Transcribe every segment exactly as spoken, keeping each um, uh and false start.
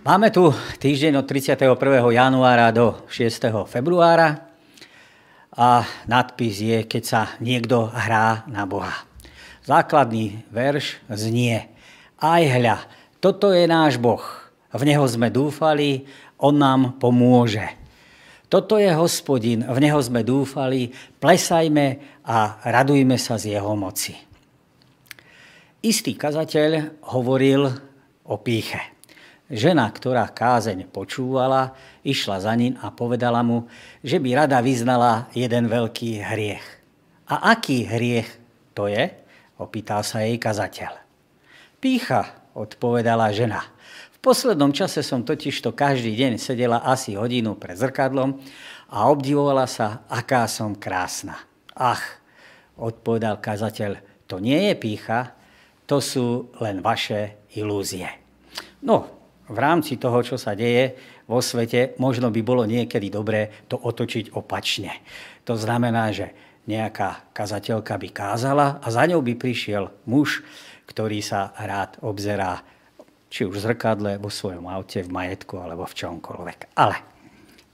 Máme tu týždeň od tridsiateho prvého januára do šiesteho februára a nadpis je Keď sa niekto hrá na Boha. Základný verš znie: Aj hľa, toto je náš Boh, v neho sme dúfali, on nám pomôže. Toto je Hospodin, v neho sme dúfali, plesajme a radujme sa z jeho moci. Istý kazateľ hovoril o pýche. Žena, ktorá kázeň počúvala, išla za ním a povedala mu, že by rada vyznala jeden veľký hriech. A aký hriech to je? Opýtal sa jej kazateľ. Pýcha, odpovedala žena. V poslednom čase som totižto každý deň sedela asi hodinu pred zrkadlom a obdivovala sa, aká som krásna. Ach, odpovedal kazateľ, to nie je pýcha, to sú len vaše ilúzie. No, v rámci toho, čo sa deje vo svete, možno by bolo niekedy dobré to otočiť opačne. To znamená, že nejaká kazateľka by kázala a za ňou by prišiel muž, ktorý sa rád obzerá, či už v zrkadle, vo svojom aute, v majetku alebo v čomkoľvek. Ale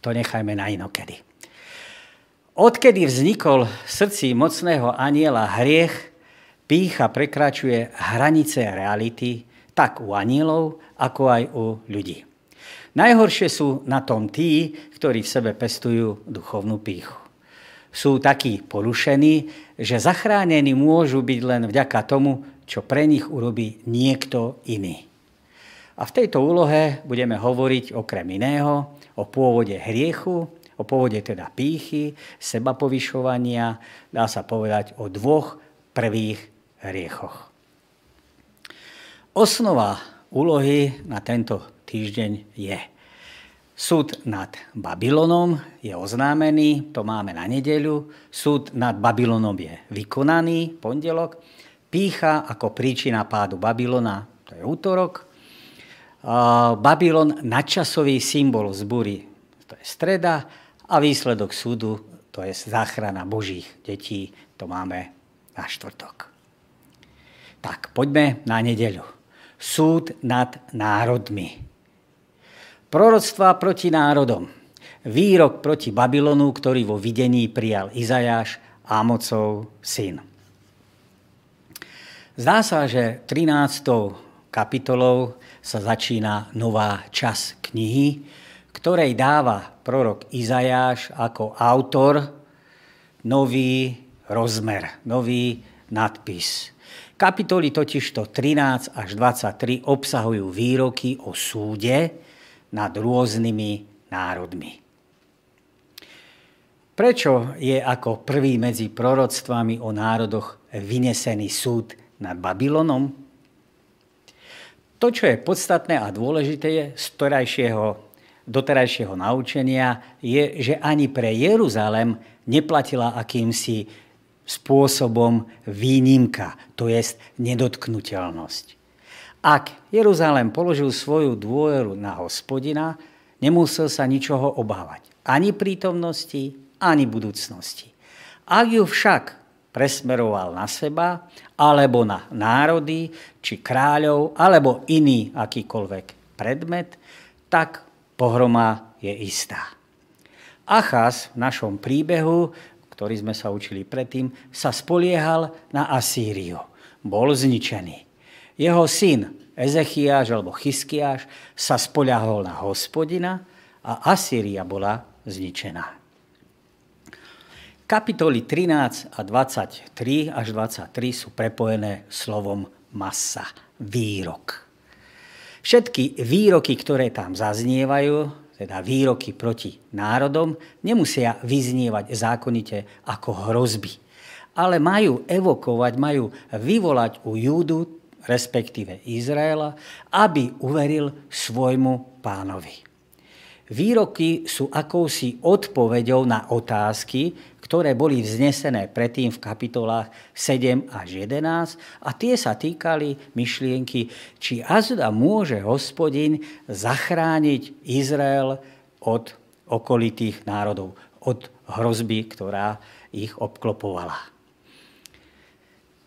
to nechajme na inokedy. Odkedy vznikol v srdci mocného anjela hriech, pýcha prekračuje hranice reality, tak u anielov, ako aj u ľudí. Najhoršie sú na tom tí, ktorí v sebe pestujú duchovnú pýchu. Sú takí porušení, že zachránení môžu byť len vďaka tomu, čo pre nich urobí niekto iný. A v tejto úlohe budeme hovoriť okrem iného o pôvode hriechu, o pôvode teda pýchy, sebapovyšovania, dá sa povedať o dvoch prvých hriechoch. Osnova úlohy na tento týždeň je: súd nad Babylonom je oznámený, to máme na nedeľu. Súd nad Babylonom je vykonaný, pondelok. Pýcha ako príčina pádu Babylona, to je útorok. Babylon, nadčasový symbol zbúry, to je streda. A výsledok súdu, to je záchrana Božích detí, to máme na štvrtok. Tak, poďme na nedeľu. Súd nad národmi. Proroctvá proti národom. Výrok proti Babylonu, ktorý vo videní prijal Izajáš, Ámocov syn. Zdá sa, že trináctou kapitolou sa začína nová časť knihy, ktorej dáva prorok Izajáš ako autor nový rozmer, nový nadpis. Kapitoly totižto trinásť až dvadsaťtri obsahujú výroky o súde nad rôznymi národmi. Prečo je ako prvý medzi proroctvami o národoch vynesený súd nad Babylonom? To, čo je podstatné a dôležité je z terajšieho, doterajšieho naučenia, je, že ani pre Jeruzalém neplatila akýmsi spôsobom výnimka, to jest nedotknuteľnosť. Ak Jeruzalém položil svoju dôveru na Hospodina, nemusel sa ničoho obávať. Ani prítomnosti, ani budúcnosti. Ak ju však presmeroval na seba, alebo na národy, či kráľov, alebo iný akýkoľvek predmet, tak pohroma je istá. Achaz v našom príbehu, ktorý sme sa učili predtým, sa spoliehal na Asýriu. Bol zničený. Jeho syn Ezechiáš alebo Chyskiáš sa spoliahol na Hospodina a Asýria bola zničená. Kapitoly trinásť a dvadsaťtri až dvadsaťtri sú prepojené slovom massa, výrok. Všetky výroky, ktoré tam zaznievajú, teda výroky proti národom, nemusia vyznievať zákonite ako hrozby, ale majú evokovať, majú vyvolať u Júdu, respektíve Izraela, aby uveril svojmu pánovi. Výroky sú akousi odpoveďou na otázky, ktoré boli vznesené predtým v kapitolách sedem až jedenásť a tie sa týkali myšlienky, či azda môže Hospodin zachrániť Izrael od okolitých národov, od hrozby, ktorá ich obklopovala.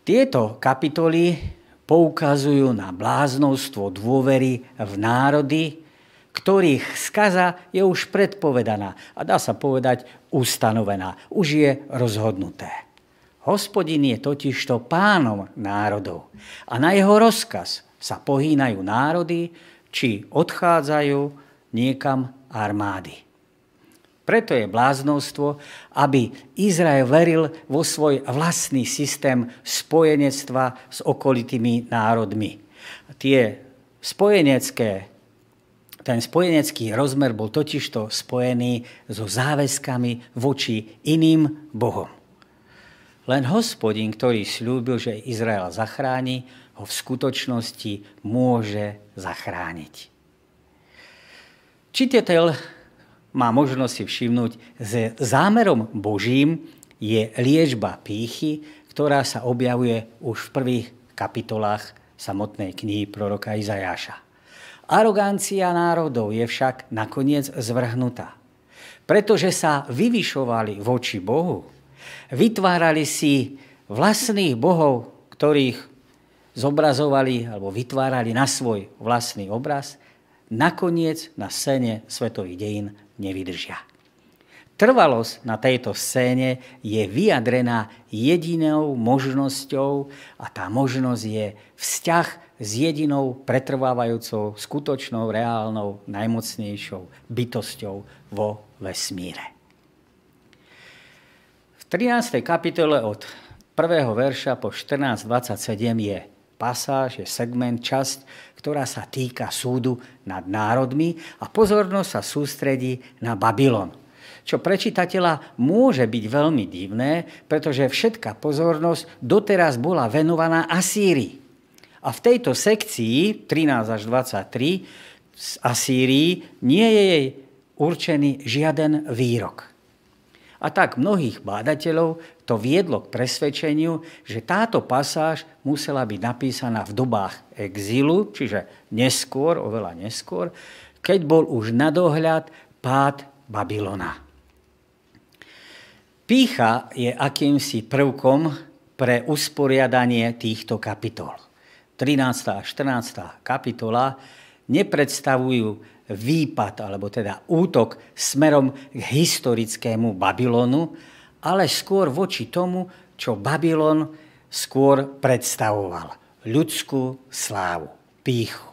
Tieto kapitoly poukazujú na bláznostvo dôvery v národy, ktorých skaza je už predpovedaná a dá sa povedať ustanovená. Už je rozhodnuté. Hospodin je totižto pánom národov a na jeho rozkaz sa pohýnajú národy, či odchádzajú niekam armády. Preto je bláznostvo, aby Izrael veril vo svoj vlastný systém spojenectva s okolitými národmi. Tie spojenecké, ten spojenecký rozmer bol totižto spojený so záväzkami voči iným bohom. Len Hospodin, ktorý sľúbil, že Izrael zachráni, ho v skutočnosti môže zachrániť. Čitateľ má možnosť si všimnúť, že zámerom Božím je liečba pýchy, ktorá sa objavuje už v prvých kapitolách samotnej knihy proroka Izajáša. Arogancia národov je však nakoniec zvrhnutá, pretože sa vyvyšovali voči Bohu, vytvárali si vlastných bohov, ktorých zobrazovali alebo vytvárali na svoj vlastný obraz, nakoniec na scéne svetových dejín nevydržia. Trvalosť na tejto scéne je vyjadrená jedinou možnosťou a tá možnosť je vzťah s jedinou pretrvávajúcou, skutočnou, reálnou, najmocnejšou bytosťou vo vesmíre. V trinástej kapitole od prvého verša po štrnásť dvadsaťsedem je pasáž, je segment, časť, ktorá sa týka súdu nad národmi a pozornosť sa sústredí na Babylon. Čo pre čitateľa môže byť veľmi divné, pretože všetká pozornosť doteraz bola venovaná Asýrii. A v tejto sekcii trinásť až dvadsaťtri z Asýrii nie je jej určený žiaden výrok. A tak mnohých bádateľov to viedlo k presvedčeniu, že táto pasáž musela byť napísaná v dobách exílu, čiže neskôr, oveľa neskôr, keď bol už na dohľad pád Babylona. Pýcha je akýmsi prvkom pre usporiadanie týchto kapitol. trinásta a štrnásta kapitola nepredstavujú výpad, alebo teda útok smerom k historickému Babylonu, ale skôr voči tomu, čo Babylon skôr predstavoval. Ľudskú slávu, pýchu.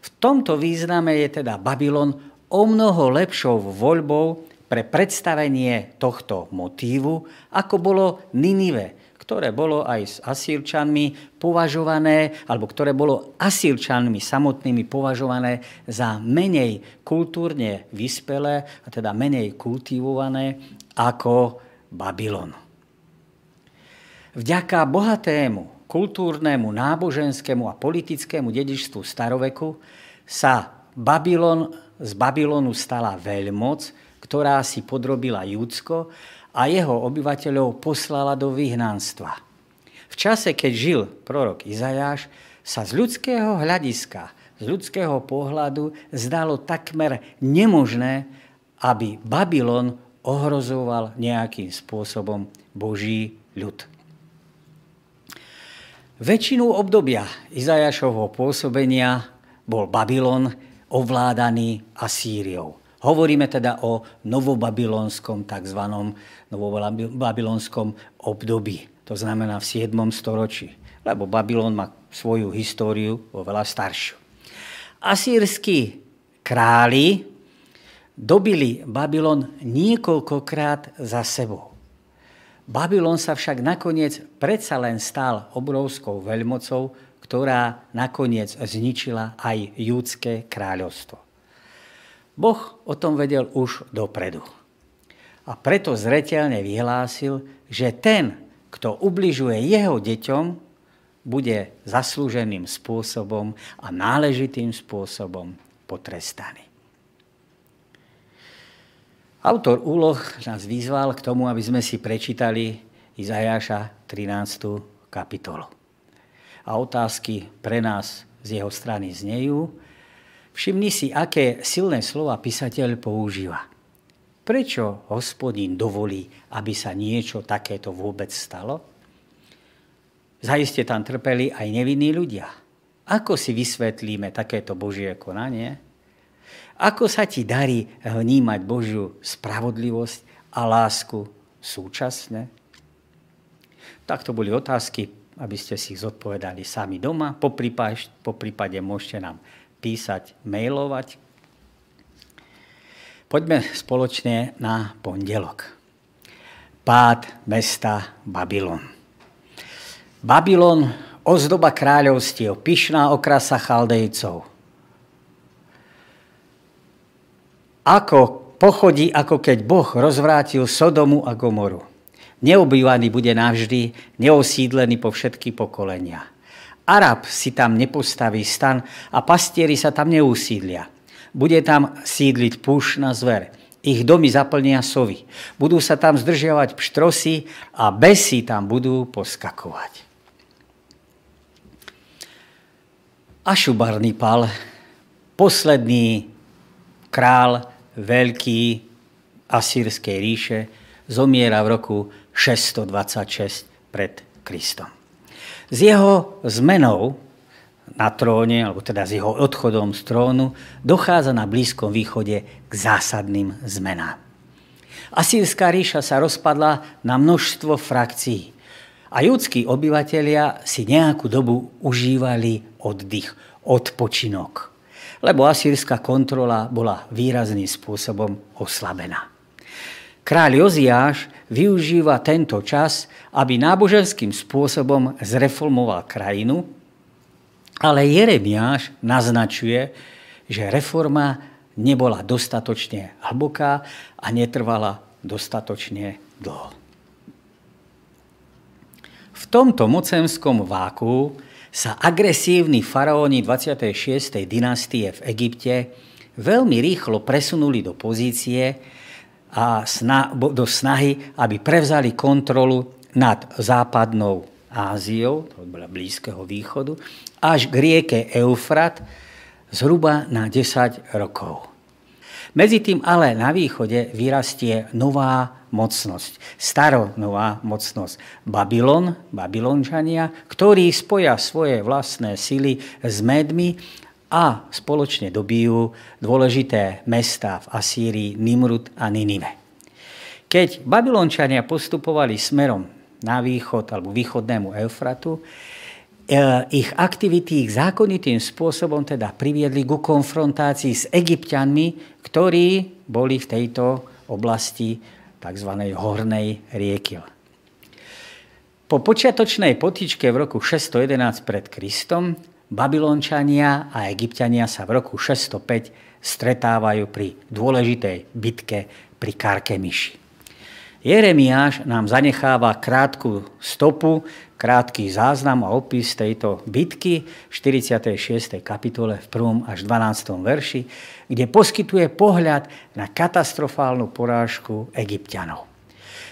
V tomto význame je teda Babylon omnoho lepšou voľbou pre predstavenie tohto motívu, ako bolo Ninive, ktoré bolo aj s Asýrčanmi považované, alebo ktoré bolo Asýrčanmi samotnými považované za menej kultúrne vyspelé, a teda menej kultivované ako Babylon. Vďaka bohatému kultúrnemu, náboženskému a politickému dedičstvu staroveku sa Babylon, z Babylonu stala veľmoc, ktorá si podrobila Júdsko a jeho obyvateľov poslala do vyhnanstva. V čase, keď žil prorok Izajáš, sa z ľudského hľadiska, z ľudského pohľadu zdalo takmer nemožné, aby Babylon ohrozoval nejakým spôsobom Boží ľud. Väčšinu obdobia Izajášovho pôsobenia bol Babylon ovládaný Asýriou. Hovoríme teda o novobabylonskom, tzv. novobabylonskom období, to znamená v siedmom storočí, lebo Babylon má svoju históriu oveľa staršiu. Asýrski králi dobili Babylon niekoľkokrát za sebou. Babylon sa však nakoniec predsa len stal obrovskou veľmocou, ktorá nakoniec zničila aj júdske kráľovstvo. Boh o tom vedel už dopredu. A preto zreteľne vyhlásil, že ten, kto ubližuje jeho deťom, bude zaslúženým spôsobom a náležitým spôsobom potrestaný. Autor úloh nás vyzval k tomu, aby sme si prečítali Izajáša trinástu kapitolu. A otázky pre nás z jeho strany znejú. Všimni si, aké silné slova písateľ používa. Prečo Hospodin dovolí, aby sa niečo takéto vôbec stalo? Zaiste tam trpeli aj nevinní ľudia. Ako si vysvetlíme takéto Božie konanie? Ako sa ti darí vnímať Božiu spravodlivosť a lásku súčasne? Tak to boli otázky, aby ste si ich zodpovedali sami doma. Po prípade, po prípade môžete nám písať, mailovať. Poďme spoločne na pondelok. Pád mesta Babylon. Babylon, ozdoba kráľovstiev, pyšná okrasa Chaldejcov. Ako pochodí, ako keď Boh rozvrátil Sodomu a Gomoru. Neobývaný bude navždy, neosídlený po všetky pokolenia. Arab si tam nepostaví stan a pastieri sa tam neusídlia. Bude tam sídliť púšna zver. Ich domy zaplnia sovy. Budú sa tam zdržiavať pštrosy a besy tam budú poskakovať. Ašubarnipal, posledný král veľký asýrskej ríše, zomiera v roku šesťstodvadsaťšesť pred Kristom. S jeho zmenou na tróne, alebo teda s jeho odchodom z trónu, dochádza na Blízkom východe k zásadným zmenám. Asýrska ríša sa rozpadla na množstvo frakcií a judskí obyvatelia si nejakú dobu užívali oddych, odpočinok, lebo asýrska kontrola bola výrazným spôsobom oslabená. Kráľ Joziáš využíva tento čas, aby náboženským spôsobom zreformoval krajinu, ale Jeremiáš naznačuje, že reforma nebola dostatočne hlboká a netrvala dostatočne dlho. V tomto mocenskom váku sa agresívni faraóni dvadsiatej šiestej dynastie v Egypte veľmi rýchlo presunuli do pozície a do snahy, aby prevzali kontrolu nad západnou Áziou, to bola Blízkeho východu, až k rieke Eufrat zhruba na desať rokov. Medzi tým ale na východe vyrastie nová mocnosť, staronová mocnosť Babylon, Babylončania, ktorí spoja svoje vlastné sily s Médmi a spoločne dobijú dôležité mestá v Asýrii, Nimrud a Ninive. Keď Babylončania postupovali smerom na východ alebo východnému Eufratu, ich aktivity ich zákonitým spôsobom teda priviedli ku konfrontácii s Egypťanmi, ktorí boli v tejto oblasti tzv. Hornej rieky. Po počiatočnej potičke v roku šesťstojedenásť pred Kristom Babylončania a Egypťania sa v roku šesťstopäť stretávajú pri dôležitej bitke pri Karkemiši. Jeremiáš nám zanecháva krátku stopu, krátky záznam a opis tejto bitky v štyridsiatej šiestej kapitole v prvom až dvanástom verši, kde poskytuje pohľad na katastrofálnu porážku Egypťanov.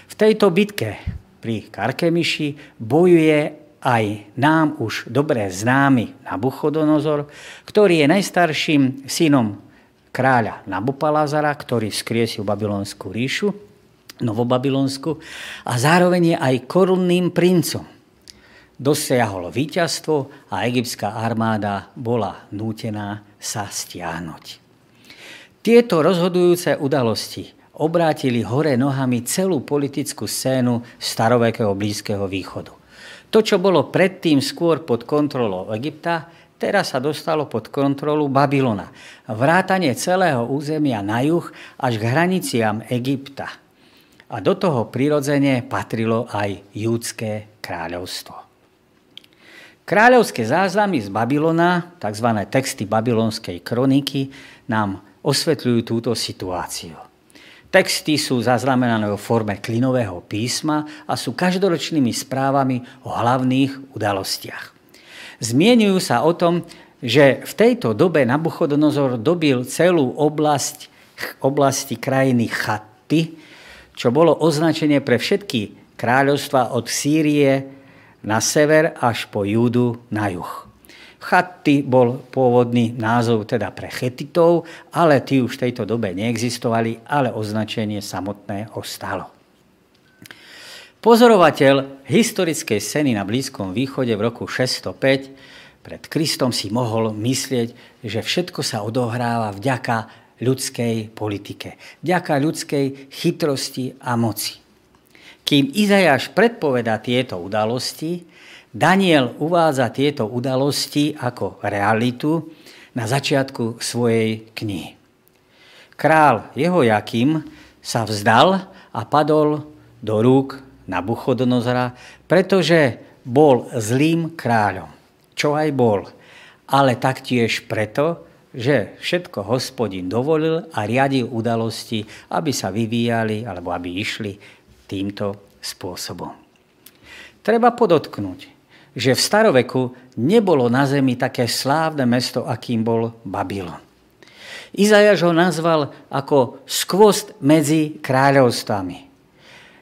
V tejto bitke pri Karkemiši bojuje aj nám už dobre známy Nabuchodonozor, ktorý je najstarším synom kráľa Nabopalazara, ktorý skriesil babylonskú ríšu, Novobabylonsku, a zároveň je aj korunným princom. Dosiahol víťazstvo a egyptská armáda bola nútená sa stiahnuť. Tieto rozhodujúce udalosti obrátili hore nohami celú politickú scénu starovekého Blízkeho východu. To, čo bolo predtým skôr pod kontrolou Egypta, teraz sa dostalo pod kontrolu Babylona. Vrátanie celého územia na juh až k hraniciam Egypta. A do toho prirodzene patrilo aj júdske kráľovstvo. Kráľovské záznamy z Babylona, tzv. Texty babylonskej kroniky, nám osvetľujú túto situáciu. Texty sú zaznamenané vo forme klinového písma a sú každoročnými správami o hlavných udalostiach. Zmieňujú sa o tom, že v tejto dobe Nabuchodonozor dobil celú oblasť oblasti krajiny Chatty, čo bolo označenie pre všetky kráľovstva od Sýrie na sever až po Júdu na juh. Chatty bol pôvodný názov teda pre Chetitov, ale tí už v tejto dobe neexistovali, ale označenie samotné ostalo. Pozorovateľ historickej scény na Blízkom východe v roku šesťstopäť Pred Kristom si mohol myslieť, že všetko sa odohráva vďaka ľudskej politike, vďaka ľudskej chytrosti a moci. Kým Izajáš predpovedá tieto udalosti, Daniel uvádza tieto udalosti ako realitu na začiatku svojej knihy. Král Jehojakim sa vzdal a padol do rúk Nabuchodonozora, pretože bol zlým kráľom, čo aj bol, ale taktiež preto, že všetko Hospodin dovolil a riadil udalosti, aby sa vyvíjali alebo aby išli týmto spôsobom. Treba podotknúť, že v staroveku nebolo na zemi také slávne mesto, akým bol Babylon. Izajáš ho nazval ako skvost medzi kráľovstvami.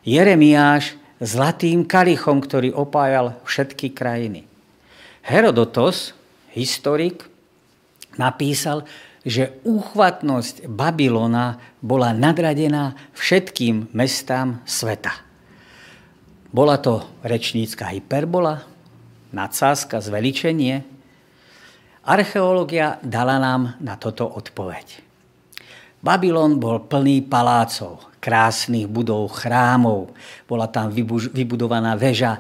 Jeremiáš zlatým kalichom, ktorý opájal všetky krajiny. Herodotos, historik, napísal, že úchvatnosť Babylona bola nadradená všetkým mestám sveta. Bola to rečnícka hyperbola, nadsázka, zveličenie. Archeológia dala nám na toto odpoveď. Babylon bol plný palácov, krásnych budov, chrámov. Bola tam vybudovaná väža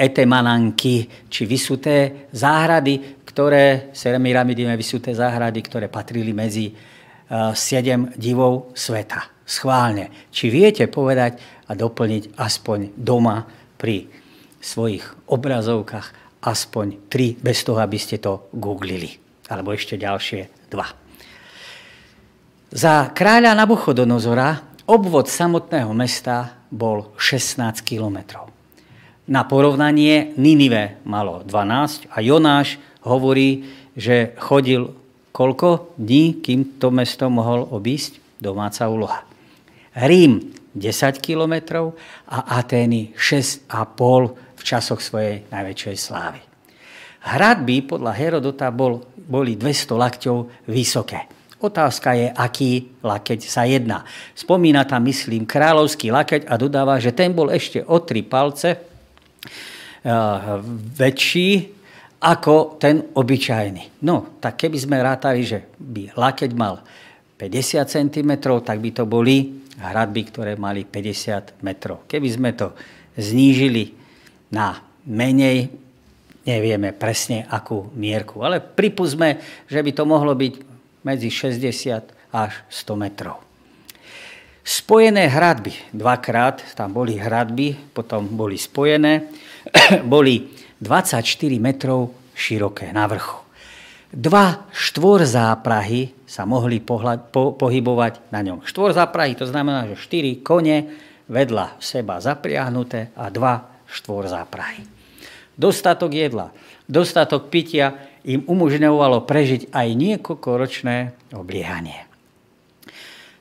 Etemananky, či vysuté záhrady, ktoré, Semiramidime vysuté záhrady, ktoré patrili medzi uh, sedem divov sveta. Schválne. Či viete povedať a doplniť aspoň doma pri svojich obrazovkách aspoň tri, bez toho, aby ste to googlili. Alebo ešte ďalšie dva. Za kráľa Nabuchodonozora obvod samotného mesta bol šestnásť kilometrov. Na porovnanie Ninive malo dvanásť a Jonáš hovorí, že chodil koľko dní, kým to mesto mohol obísť, domáca úloha. Rím desať kilometrov a Atény šesť a pol v časoch svojej najväčšej slávy. Hradby podľa Herodota bol, boli dvesto lakťov vysoké. Otázka je, aký lakeť sa jedná. Spomína tam, myslím, kráľovský lakeť a dodáva, že ten bol ešte o tri palce väčší ako ten obyčajný. No, tak keby sme rátali, že by lakeť mal päťdesiat centimetrov, tak by to boli hradby, ktoré mali päťdesiat metrov. Keby sme to znížili na menej, nevieme presne akú mierku, ale pripúsme, že by to mohlo byť medzi šesťdesiat až sto metrov. Spojené hradby, dvakrát tam boli hradby, potom boli spojené, boli dvadsaťštyri metrov široké na vrchu. Dva štvorzáprahy sa mohli pohľad, po, pohybovať na ňom. Štvorzáprahy, to znamená, že štyri kone vedľa seba zapriahnuté a dva štvorzáprahy. Dostatok jedla, dostatok pitia im umožňovalo prežiť aj niekoľkoročné obliehanie.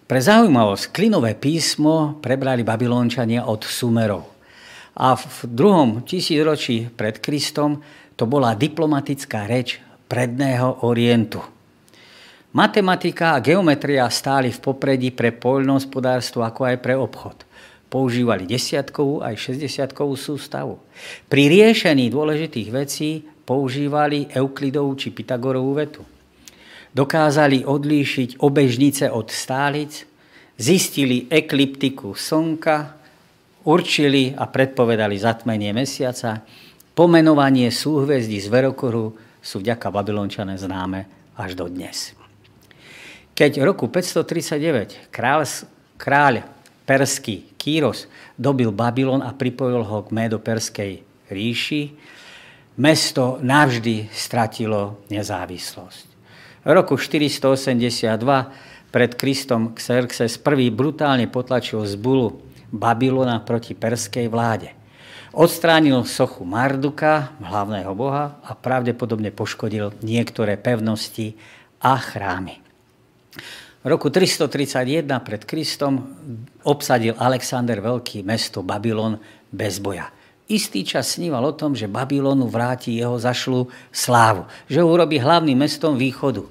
Pre zaujímavosť, klinové písmo prebrali Babylončania od Sumerov. A v druhom tisícročí pred Kristom to bola diplomatická reč Predného Orientu. Matematika a geometria stáli v popredí pre poľnohospodárstvo ako aj pre obchod. Používali desiatkovú aj šesťdesiatkovú sústavu. Pri riešení dôležitých vecí používali Euklidovú či Pythagorovú vetu. Dokázali odlíšiť obežnice od stálic, zistili ekliptiku slnka, určili a predpovedali zatmenie mesiaca. Pomenovanie súhvezdí zverokoru sú vďaka Babylončane známe až do dnes. Keď v roku päťstotridsaťdeväť kráľ, kráľ perský Kýros dobil Babylon a pripojil ho k Médoperskej ríši, mesto navždy stratilo nezávislosť. V roku štyristoosemdesiatdva pred Kristom Xerxes I brutálne potlačil zbulu Babylona proti perskej vláde. Odstránil sochu Marduka, hlavného boha, a pravdepodobne poškodil niektoré pevnosti a chrámy. V roku tristotridsaťjeden pred Kristom obsadil Alexander Veľký mesto Babylon bez boja. Istý čas sníval o tom, že Babylonu vráti jeho zašlú slávu, že ho urobí hlavným mestom východu.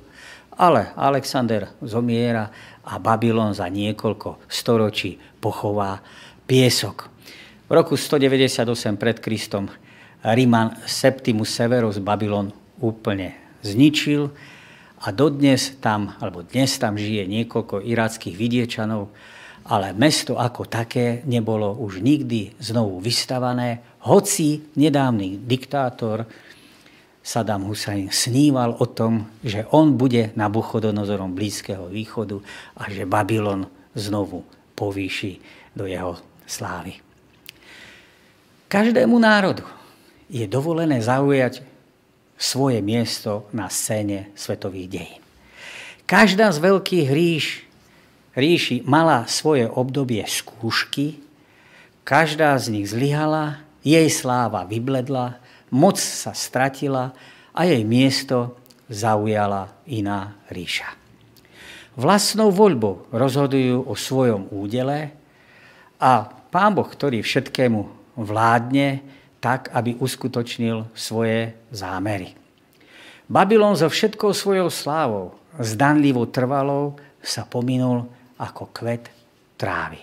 Ale Alexander zomiera a Babylon za niekoľko storočí pochová piesok. V roku stodeväťdesiatosem pred Kristom Riman Septimus Severus Babylon úplne zničil a dodnes tam, alebo dnes tam žije niekoľko irackých vidiečanov, ale mesto ako také nebolo už nikdy znovu vystavané, hoci nedávny diktátor Saddam Husajn sníval o tom, že on bude Nabuchodonozorom Blízkeho východu a že Babylon znovu povýši do jeho slávy. Každému národu je dovolené zaujať svoje miesto na scéne svetových dejín. Každá z veľkých ríš Ríši mala svoje obdobie skúšky, každá z nich zlyhala, jej sláva vybledla, moc sa stratila a jej miesto zaujala iná ríša. Vlastnou voľbou rozhodujú o svojom údele a Pán Boh, ktorý všetkému vládne, tak, aby uskutočnil svoje zámery. Babylon so všetkou svojou slávou, zdanlivo trvalou, sa pominul ako kvet trávy.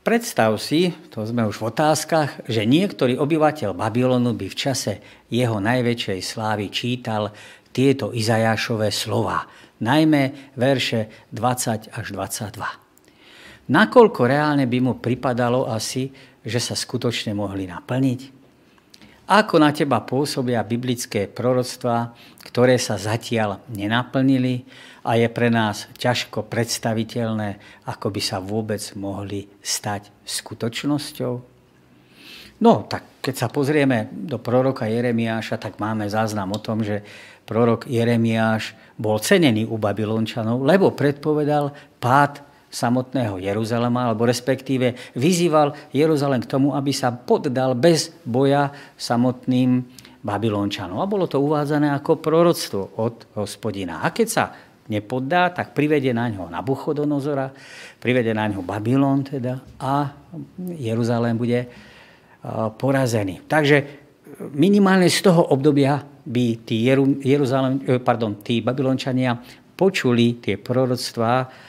Predstav si, to sme už v otázkach, že niektorý obyvateľ Babylonu by v čase jeho najväčšej slávy čítal tieto Izajášove slova, najmä verše dvadsať až dvadsaťdva. Nakoľko reálne by mu pripadalo asi, že sa skutočne mohli naplniť? Ako na teba pôsobia biblické proroctvá, ktoré sa zatiaľ nenaplnili a je pre nás ťažko predstaviteľné, ako by sa vôbec mohli stať skutočnosťou? No, tak keď sa pozrieme do proroka Jeremiáša, tak máme záznam o tom, že prorok Jeremiáš bol cenený u Babylončanov, lebo predpovedal pád samotného Jeruzalema, alebo respektíve vyzýval Jeruzalem k tomu, aby sa poddal bez boja samotným Babylončanom. A bolo to uvádzané ako proroctvo od Hospodina. A keď sa nepoddá, tak privede na ňo Nabuchodonozora, privede na ňo Babylon teda, a Jeruzalem bude porazený. Takže minimálne z toho obdobia by tí, Jeru, Jeruzalem, pardon, tí Babylončania počuli tie proroctvá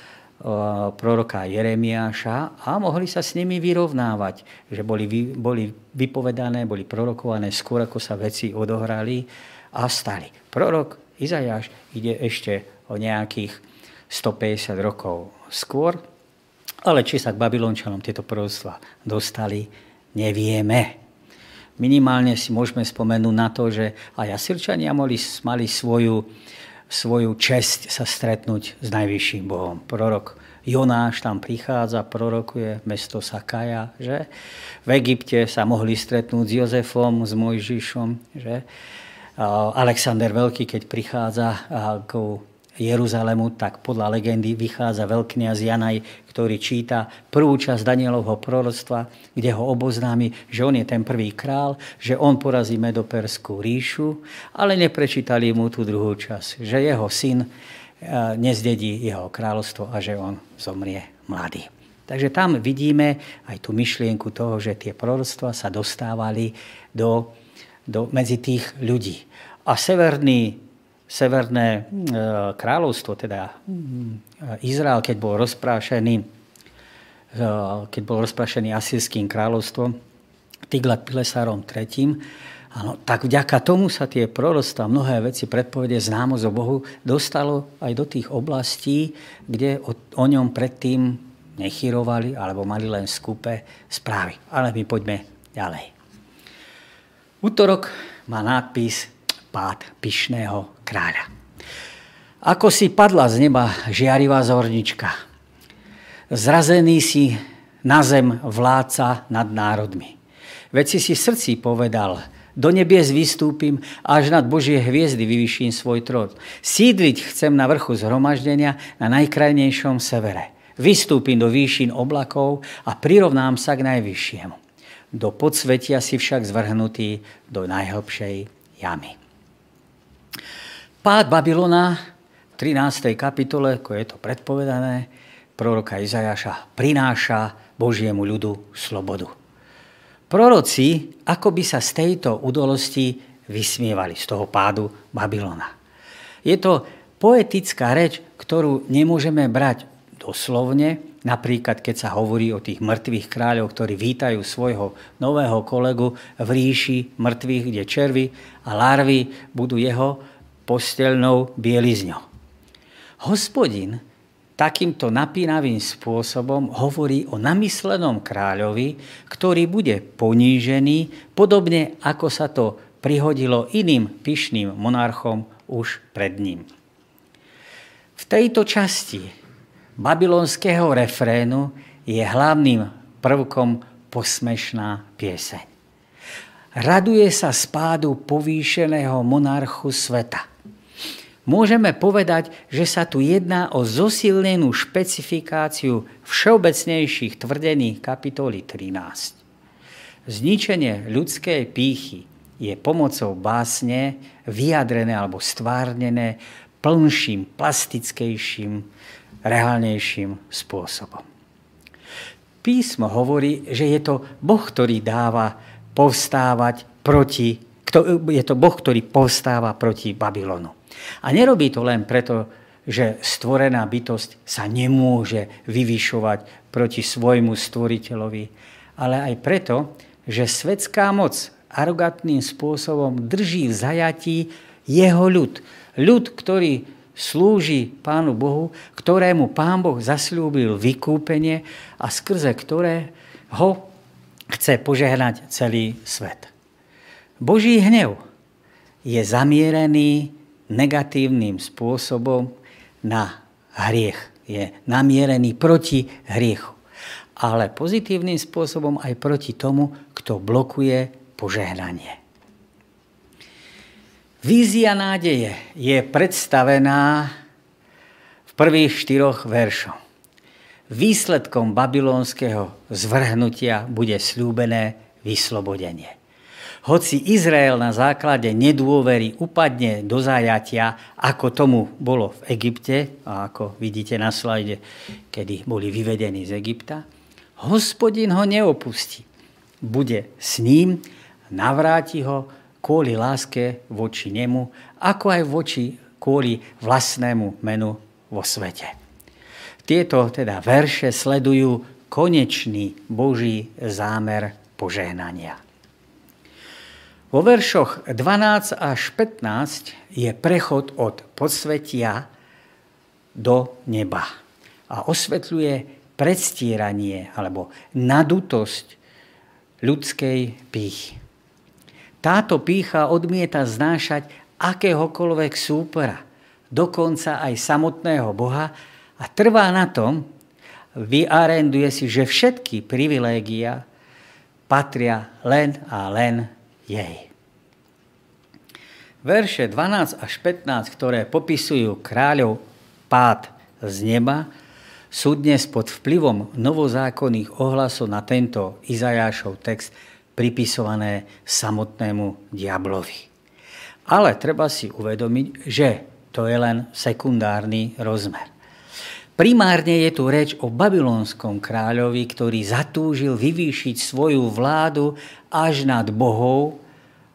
proroka Jeremiáša a mohli sa s nimi vyrovnávať, že boli, boli vypovedané, boli prorokované skôr, ako sa veci odohrali a stali. Prorok Izajáš ide ešte o nejakých stopäťdesiat rokov skôr, ale či sa k Babylončanom tieto proroctvá dostali, nevieme. Minimálne si môžeme spomenúť na to, že aj Asyrčania mali, mali svoju svoju česť sa stretnúť s najvyšším Bohom. Prorok Jonáš tam prichádza, prorokuje mesto Sakaja, že? V Egypte sa mohli stretnúť s Jozefom, s Mojžišom, že? Alexander Veľký, keď prichádza k Jeruzalému, tak podľa legendy vychádza veľkňaz Janaj, ktorý číta prvú časť Danielovho proroctva, kde ho oboznámi, že on je ten prvý král, že on porazí Medoperskú ríšu, ale neprečítali mu tú druhú časť, že jeho syn nezdedí jeho kráľovstvo a že on zomrie mladý. Takže tam vidíme aj tú myšlienku toho, že tie proroctva sa dostávali do, do, medzi tých ľudí. A severný Severné kráľovstvo, teda Izrael, keď bol rozprášený, keď bol rozprášený asýrským kráľovstvom, Tiglat-Pilesárom tretím, áno, tak vďaka tomu sa tie proroctvá, mnohé veci, predpovede, známosť o Bohu, dostalo aj do tých oblastí, kde o, o ňom predtým nechýrovali alebo mali len skúpe správy. Ale my poďme ďalej. Útorok má nadpis Pád pyšného kráľa. Ako si padla z neba žiarivá zornička, zrazený si na zem vládca nad národmi. Veď si si v srdci povedal, do nebies vystúpim, až nad Božie hviezdy vyvyším svoj trón. Sídliť chcem na vrchu zhromaždenia, na najkrajnejšom severe. Vystúpim do výšin oblakov a prirovnám sa k najvyššiemu. Do podsvetia si však zvrhnutý do najhlbšej jamy. Pád Babylona v trinástej kapitole, ako je to predpovedané, proroka Izajáša prináša Božiemu ľudu slobodu. Proroci akoby sa z tejto udalosti vysmievali, z toho pádu Babylona. Je to poetická reč, ktorú nemôžeme brať doslovne, Napríklad, keď sa hovorí o tých mŕtvych kráľov, ktorí vítajú svojho nového kolegu v ríši mŕtvych, kde červy a larvy budú jeho posteľnou bielizňou. Hospodin takýmto napínavým spôsobom hovorí o namyslenom kráľovi, ktorý bude ponížený, podobne ako sa to prihodilo iným pyšným monarchom už pred ním. V tejto časti babylonského refrénu je hlavným prvkom posmešná pieseň. Raduje sa z pádu povýšeného monarchu sveta. Môžeme povedať, že sa tu jedná o zosilnenú špecifikáciu všeobecnejších tvrdení kapitoly trinásť. Zničenie ľudskej pýchy je pomocou básne vyjadrené alebo stvárnené plnším, plastickejším, reálnejším spôsobom. Písmo hovorí, že je to Boh, ktorý dáva povstávať proti, je to Boh, ktorý povstáva proti Babylonu. A nerobí to len preto, že stvorená bytosť sa nemôže vyvyšovať proti svojmu stvoriteľovi, ale aj preto, že svetská moc arogantným spôsobom drží v zajatí jeho ľud. Ľud, ktorý slúži Pánu Bohu, ktorému Pán Boh zasľúbil vykúpenie a skrze ktoré ho chce požehnať celý svet. Boží hnev je zamierený negatívnym spôsobom na hriech. Je namierený proti hriechu, ale pozitívnym spôsobom aj proti tomu, kto blokuje požehnanie. Vízia nádeje je predstavená v prvých štyroch veršoch. Výsledkom babylonského zvrhnutia bude sľúbené vyslobodenie. Hoci Izrael na základe nedôvery upadne do zajatia, ako tomu bolo v Egypte, a ako vidíte na slajde, kedy boli vyvedení z Egypta, Hospodin ho neopustí. Bude s ním, navráti ho, kvôli láske voči nemu, ako aj voči kvôli vlastnému menu vo svete. Tieto teda verše sledujú konečný Boží zámer požehnania. Vo veršoch dvanásť až pätnásť je prechod od podsvetia do neba a osvetľuje predstieranie alebo nadutosť ľudskej pýchy. Táto pýcha odmieta znášať akéhokoľvek súpera, dokonca aj samotného Boha, a trvá na tom, vyarenduje si, že všetky privilégia patria len a len jej. Verše dvanásť až pätnásť, ktoré popisujú kráľov pád z neba, sú dnes pod vplyvom novozákonných ohlasov na tento Izajášov text pripisované samotnému diablovi. Ale treba si uvedomiť, že to je len sekundárny rozmer. Primárne je tu reč o babylonskom kráľovi, ktorý zatúžil vyvýšiť svoju vládu až nad bohov,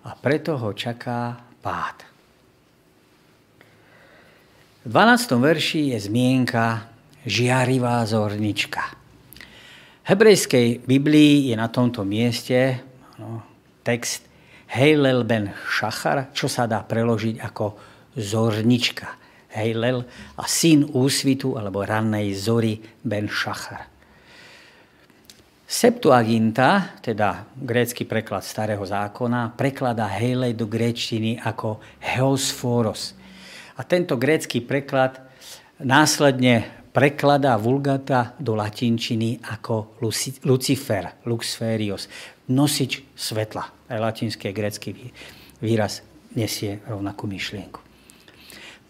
a preto ho čaká pád. V dvanástom verši je zmienka žiarivá zornička. V hebrejskej Biblii je na tomto mieste text Hejlel ben Šachar, čo sa dá preložiť ako zornička. Hejlel a syn úsvitu alebo rannej zory ben Šachar. Septuaginta, teda grécky preklad Starého zákona, prekladá Hejlel do gréčtiny ako Heosforos. A tento grécky preklad následne prekladá Vulgata do latinčiny ako Lucifer, Luxferios, nosič svetla. Aj latinský a grécky výraz nesie rovnakú myšlienku.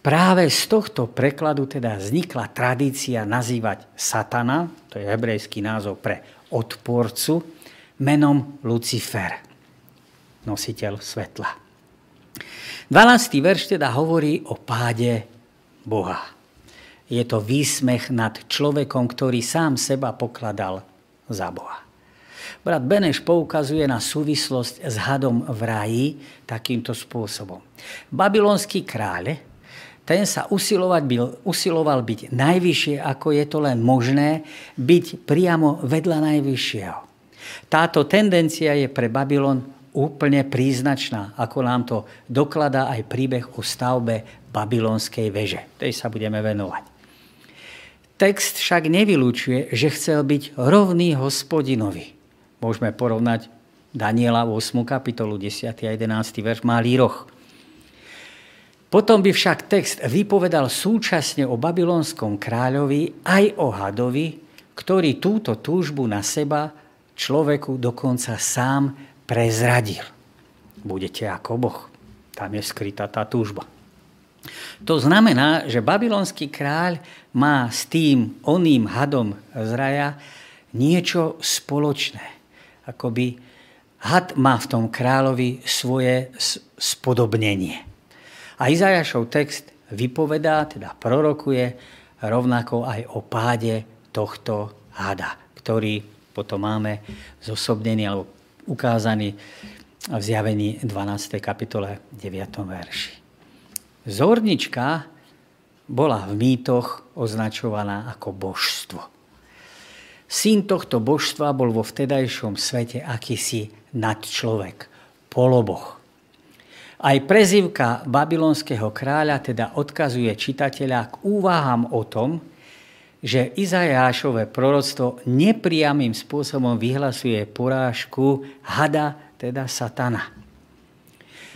Práve z tohto prekladu teda vznikla tradícia nazývať Satana, to je hebrejský názov pre odporcu, menom Lucifer, nositeľ svetla. dvanásty verš teda hovorí o páde Boha. Je to výsmech nad človekom, ktorý sám seba pokladal za Boha. Brat Beneš poukazuje na súvislosť s hadom v raji takýmto spôsobom. Babylonský kráľ ten sa usilovať byl, usiloval byť najvyššie, ako je to len možné, byť priamo vedľa najvyššieho. Táto tendencia je pre Babylon úplne príznačná, ako nám to dokladá aj príbeh o stavbe babylonskej veže. Tej sa budeme venovať. Text však nevylučuje, že chcel byť rovný Hospodinovi. Môžeme porovnať Daniela ôsmu kapitolu desiaty a jedenásty verš má líroch. Potom by však text vypovedal súčasne o babylonskom kráľovi aj o hadovi, ktorý túto túžbu na seba človeku dokonca sám prezradil. Budete ako Boh. Tam je skrytá tá túžba. To znamená, že babylonský kráľ má s tým oným hadom z raja niečo spoločné. Akoby had má v tom kráľovi svoje spodobnenie. A Izajašov text vypovedá, teda prorokuje rovnako aj o páde tohto hada, ktorý potom máme zosobnený alebo ukázaný v Zjavení dvanástej kapitole deviatom verši. Zornička bola v mýtoch označovaná ako božstvo. Syn tohto božstva bol vo vtedajšom svete akýsi nadčlovek, poloboh. Aj prezývka babylonského kráľa teda odkazuje čitateľa k úvahám o tom, že Izajášové proroctvo nepriamým spôsobom vyhlasuje porážku hada, teda satana.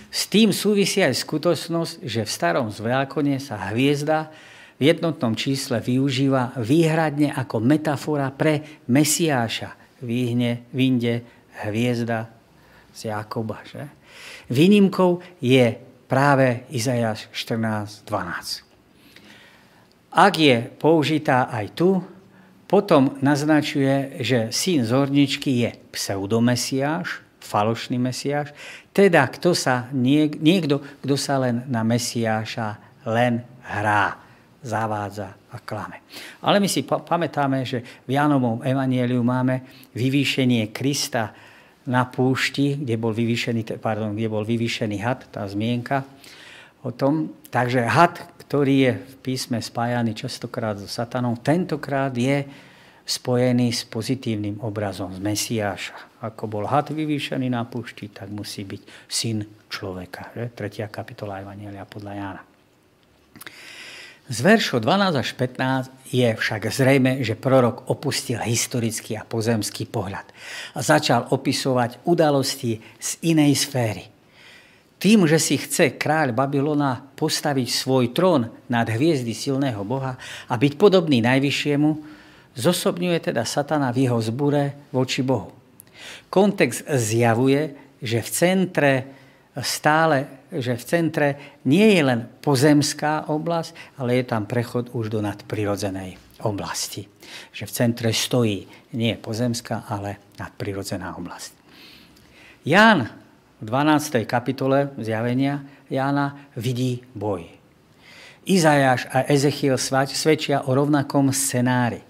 S tým súvisí aj skutočnosť, že v starom zákone sa hviezda v jednotnom čísle využíva výhradne ako metafora pre Mesiáša. Vyhne, vynde hviezda z Jákoba. Že? Výnimkou je práve Izajáš štrnásť dvanásť. Ak je použitá aj tu, potom naznačuje, že syn zorničky je pseudomesiáš, falošný Mesiáš, teda kto sa niek- niekto, kto sa len na Mesiáša len hrá, zavádza a klame. Ale my si pa- pamätáme, že v Jánovom evanjeliu máme vyvýšenie Krista na púšti, kde bol vyvýšený, pardon, kde bol vyvýšený had, tá zmienka o tom. Takže had, ktorý je v písme spájaný častokrát so satanom, tentokrát je spojený s pozitívnym obrazom z Mesiáša. Ako bol had vyvýšený na púšti, tak musí byť syn človeka. Že? tretia kapitola Evanjelia podľa Jána. Z veršov dvanásť až pätnásť je však zrejme, že prorok opustil historický a pozemský pohľad a začal opisovať udalosti z inej sféry. Tým, že si chce kráľ Babylona postaviť svoj trón nad hviezdy silného Boha a byť podobný najvyššiemu, zosobňuje teda satana v jeho zbure voči Bohu. Kontext zjavuje, že v centre stále, že v centre nie je len pozemská oblasť, ale je tam prechod už do nadprirodzenej oblasti. Že v centre stojí nie pozemská, ale nadprirodzená oblasť. Ján v dvanástej kapitole zjavenia Jána vidí boj. Izajáš a Ezechiel svedčia o rovnakom scenári.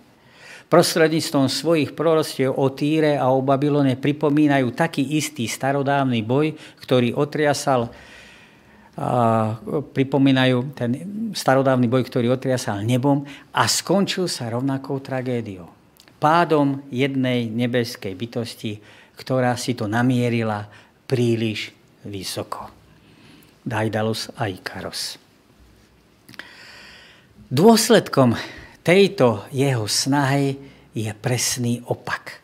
Prostredníctvom svojich proroctiev o Týre a o Babylone pripomínajú taký istý starodávny boj, ktorý otriasal, a pripomínajú ten starodávny boj, ktorý otriasal nebom a skončil sa rovnakou tragédiou. Pádom jednej nebeskej bytosti, ktorá si to namierila príliš vysoko. Daidalos a Ikaros. Dôsledkom tejto jeho snahy je presný opak,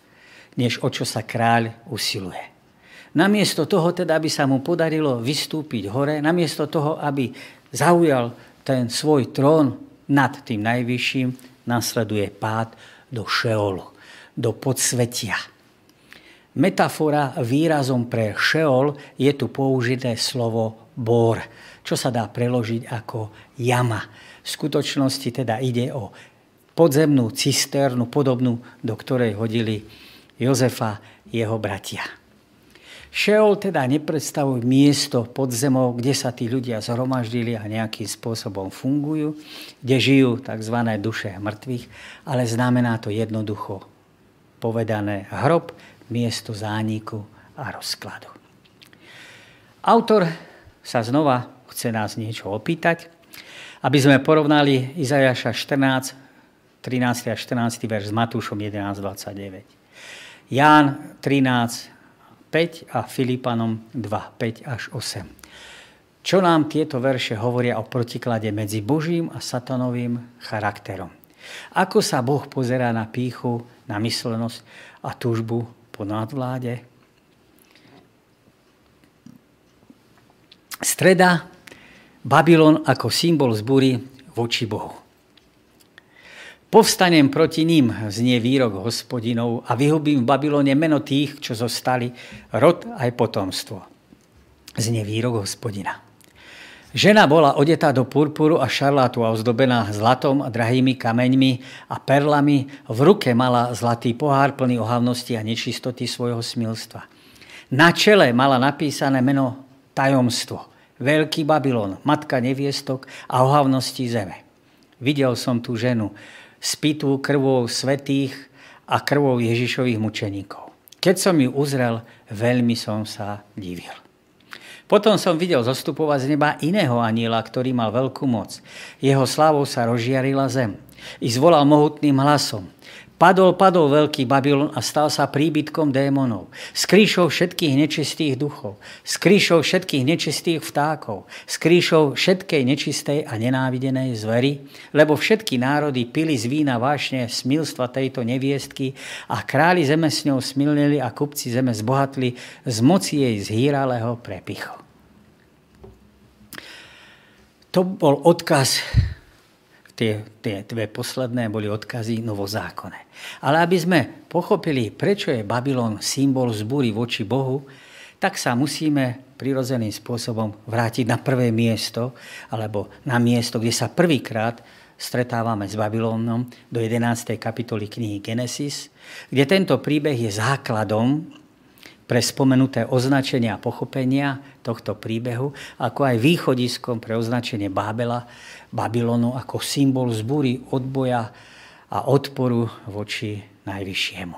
než o čo sa kráľ usiluje. Namiesto toho teda, aby sa mu podarilo vystúpiť hore, namiesto toho, aby zaujal ten svoj trón nad tým najvyšším, nasleduje pád do Šeolu, do podsvetia. Metafora výrazom pre Šeol je tu použité slovo bor, čo sa dá preložiť ako jama. V skutočnosti teda ide o podzemnú cisternu, podobnú, do ktorej hodili Jozefa jeho bratia. Šeol teda nepredstavuje miesto podzemov, kde sa tí ľudia zhromaždili a nejakým spôsobom fungujú, kde žijú tzv. Duše mŕtvych, ale znamená to jednoducho povedané hrob, miesto zániku a rozkladu. Autor sa znova chce nás niečo opýtať, Aby sme porovnali Izaiáša štrnásť, trinásty a štrnásty verš s Matúšom jedenásť, dvadsaťdeväť. Ján trinásť, päť a Filipanom dva, päť až osem. Čo nám tieto verše hovoria o protiklade medzi Božím a satanovým charakterom? Ako sa Boh pozerá na pýchu, na myslenosť a túžbu po nadvláde? Streda, Babylon ako symbol zbúry voči Bohu. Povstanem proti ním, znie výrok Hospodinov, a vyhubím v Babylone meno tých, čo zostali, rod aj potomstvo. Znie výrok Hospodina. Žena bola odetá do purpuru a šarlátu a ozdobená zlatom a drahými kameňmi a perlami. V ruke mala zlatý pohár plný ohavnosti a nečistoty svojho smilstva. Na čele mala napísané meno tajomstvo. Veľký Babylon, matka neviestok a ohavnosti zeme. Videl som tú ženu spitú krvou svätých a krvou Ježišových mučeníkov. Keď som ju uzrel, veľmi som sa divil. Potom som videl zostupovať z neba iného anjela, ktorý mal veľkú moc. Jeho slávou sa rozžiarila zem. I zvolal mohutným hlasom. Padol, padol veľký Babylon a stal sa príbytkom démonov. Skrýšou všetkých nečistých duchov. Skrýšou všetkých nečistých vtákov. Skrýšou všetkej nečistej a nenávidenej zveri. Lebo všetky národy pili z vína vášne smilstva tejto neviestky a králi zeme s ňou smilnili a kupci zeme zbohatli z moci jej zhýralého prepichu. To bol odkaz. Tie, tie dve posledné boli odkazy novozákonné. Ale aby sme pochopili, prečo je Babylon symbol zbúry voči Bohu, tak sa musíme prirodzeným spôsobom vrátiť na prvé miesto, alebo na miesto, kde sa prvýkrát stretávame s Babylónom, do jedenástej kapitoly knihy Genesis, kde tento príbeh je základom pre spomenuté označenia a pochopenia tohto príbehu, ako aj východiskom pre označenie Bábela, Babylonu ako symbol zbúry, odboja a odporu voči najvyššiemu.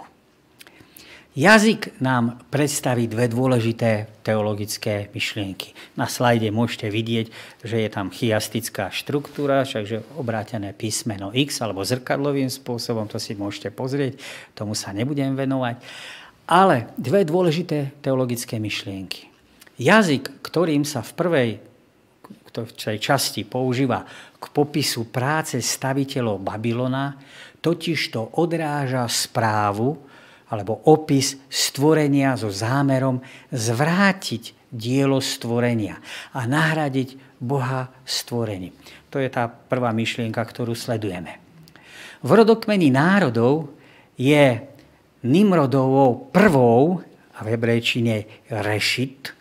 Jazyk nám predstaví dve dôležité teologické myšlienky. Na slajde môžete vidieť, že je tam chiastická štruktúra, takže obrátené písmeno X alebo zrkadlovým spôsobom, to si môžete pozrieť, tomu sa nebudem venovať. Ale dve dôležité teologické myšlienky. Jazyk, ktorým sa v prvej v tej časti používa k popisu práce staviteľov Babylona, totižto odráža správu alebo opis stvorenia so zámerom zvrátiť dielo stvorenia a nahradiť Boha stvorením. To je tá prvá myšlienka, ktorú sledujeme. V rodokmeni národov je Nimrodovou prvou, a v hebrejčine rešit,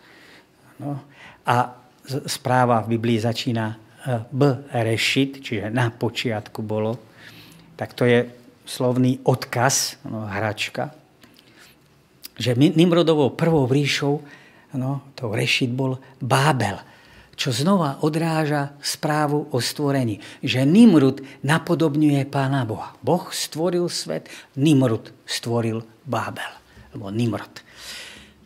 no, a správa v Biblii začína B rešit, čiže na počiatku bolo. Tak to je slovný odkaz, no, hračka. Že Nimrodovou prvou ríšou, no, to rešit bol Bábel, čo znova odráža správu o stvorení. Že Nimrud napodobňuje Pána Boha. Boh stvoril svet, Nimrud stvoril Bábel, alebo Nimrod.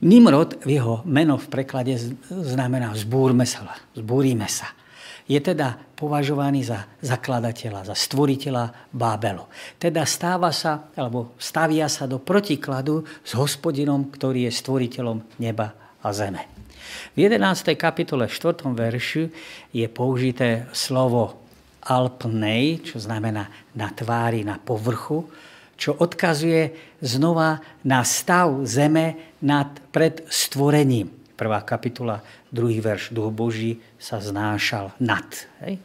Nimrod, v jeho meno v preklade znamená zbúrme sa, zbúrime sa. Je teda považovaný za zakladateľa, za stvoriteľa Bábelu. Teda stáva sa, alebo stavia sa do protikladu s Hospodinom, ktorý je stvoriteľom neba a zeme. V jedenástej kapitole štvrtom veršu je použité slovo alpnej, čo znamená na tvári, na povrchu, čo odkazuje znova na stav zeme nad pred stvorením. Prvá kapitola, druhý verš, Duch Boží sa znášal nad. Hej.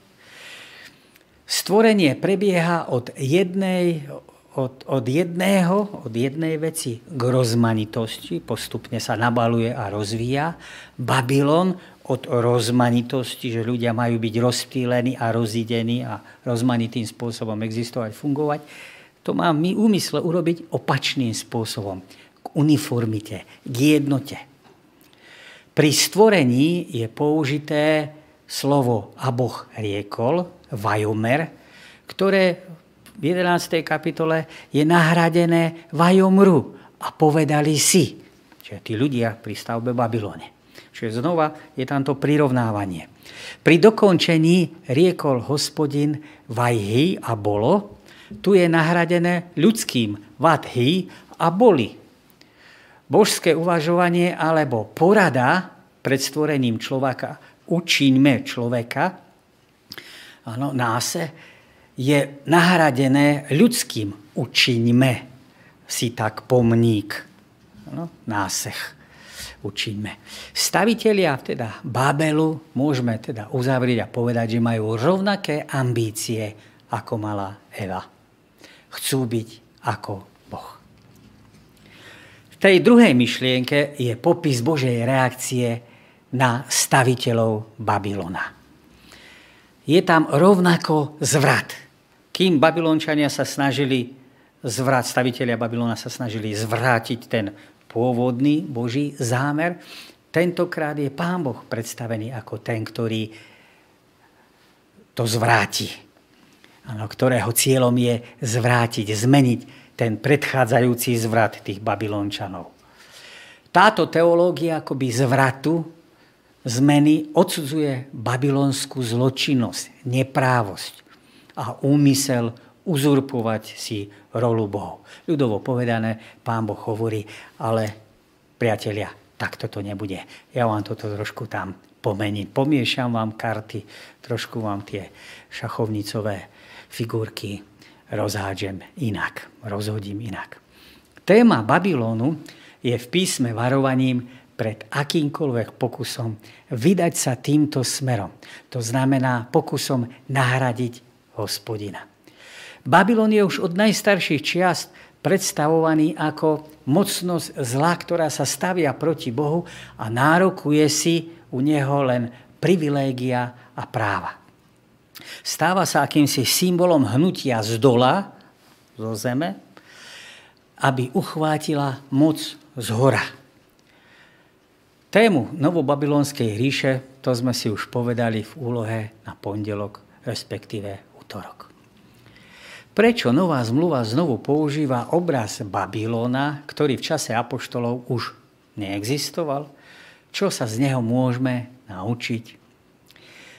Stvorenie prebieha od jednej, od, od jedného, od jednej veci k rozmanitosti, postupne sa nabaluje a rozvíja. Babylon od rozmanitosti, že ľudia majú byť rozptýlení a rozídení a rozmanitým spôsobom existovať, fungovať. To má v úmysle urobiť opačným spôsobom. K uniformite, k jednote. Pri stvorení je použité slovo a Boh riekol, vajomer, ktoré v jedenástej kapitole je nahradené vajomru a povedali si. Čiže tí ľudia pri stavbe Babylone. Čiže znova je tam to prirovnávanie. Pri dokončení riekol Hospodin vajhy a bolo, tu je nahradené ľudským vadhy a boli. Božské uvažovanie alebo porada pred stvorením človeka, učiňme človeka, áno, náse, je nahradené ľudským učiňme si tak pomník, áno, náseh. Učíme. Stavitelia teda Babelu môžeme teda uzavrieť a povedať, že majú rovnaké ambície ako malá Eva. Chcú byť ako Boh. V tej druhej myšlienke je popis Božej reakcie na staviteľov Babylona. Je tam rovnako zvrat. Kým Babylončania sa snažili zvrat, stavitelia Babylona sa snažili zvrátiť ten pôvodný Boží zámer, tentokrát je Pán Boh predstavený ako ten, ktorý to zvráti. Ano, ktorého cieľom je zvrátiť, zmeniť ten predchádzajúci zvrat tých Babylončanov. Táto teológia akoby zvratu, zmeny odsudzuje babylonskú zločinnosť, neprávosť a úmysel uzurpovať si rolu bohov. Ľudovo povedané, Pán Boh hovorí, ale priatelia, takto to nebude. Ja vám toto trošku tam pomením. Pomiešam vám karty, trošku vám tie šachovnicové figurky rozhádžem inak, rozhodím inak. Téma Babylonu je v písme varovaním pred akýmkoľvek pokusom vydať sa týmto smerom. To znamená pokusom nahradiť Hospodina. Babylon je už od najstarších čiast predstavovaný ako mocnosť zla, ktorá sa stavia proti Bohu a nárokuje si u neho len privilégia a práva. Stáva sa akýmsi symbolom hnutia z dola, zo zeme, aby uchvátila moc z hora. Tému novobabylonskej ríše, to sme si už povedali v úlohe na pondelok, respektíve utorok. Prečo Nová zmluva znovu používa obraz Babylona, ktorý v čase apoštolov už neexistoval? Čo sa z neho môžeme naučiť?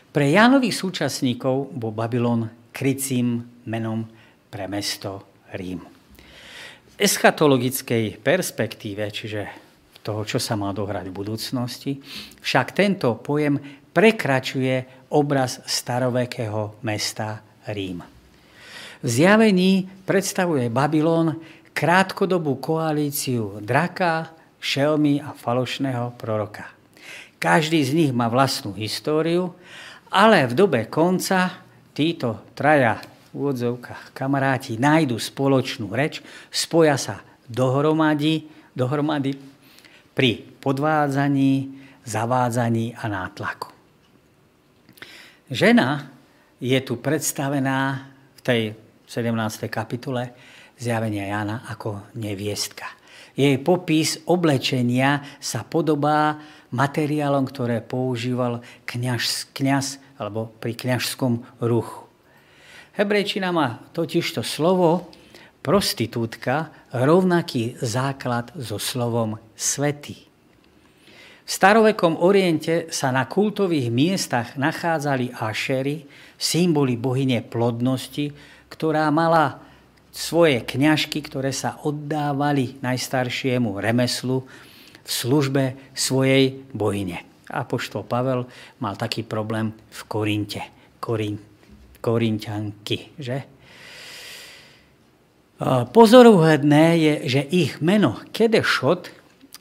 Pre Jánových súčasníkov bol Babylon krycím menom pre mesto Rím. V eschatologickej perspektíve, čiže toho, čo sa má dohrať v budúcnosti, však tento pojem prekračuje obraz starovekého mesta Rím. V Zjavení predstavuje Babylon krátkodobú koalíciu draka, šelmy a falošného proroka. Každý z nich má vlastnú históriu, ale v dobe konca títo traja v úvodzovkách kamaráti nájdu spoločnú reč, spoja sa dohromady, dohromady pri podvádzaní, zavádzaní a nátlaku. Žena je tu predstavená v tej sedemnástej kapitole Zjavenia Jána ako neviestka. Jej popis oblečenia sa podobá materiálom, ktoré používal kňaz, kňaz alebo pri kňažskom ruchu. Hebrejčina má totižto slovo prostitútka rovnaký základ so slovom svätý. V starovekom Oriente sa na kultových miestach nachádzali ašery, symboly bohyne plodnosti, ktorá mala svoje kňažky, ktoré sa oddávali najstaršiemu remeslu v službe svojej bohyne. Apoštol Pavel mal taký problém v Korinte. Korin, Korinťanky, že? Pozoruhodné je, že ich meno Kedešot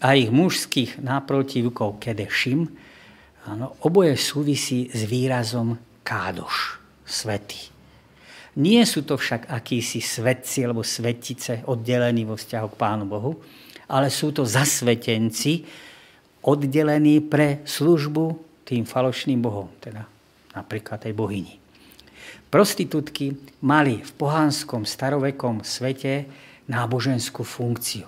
a ich mužských náprotivkov Kedešim, áno, oboje súvisí s výrazom Kádoš, svätý. Nie sú to však akísi svetci alebo svetice oddelení vo vzťahu k Pánu Bohu, ale sú to zasvetenci oddelení pre službu tým falošným bohom, teda napríklad tej bohyni. Prostitútky mali v pohanskom starovekom svete náboženskú funkciu.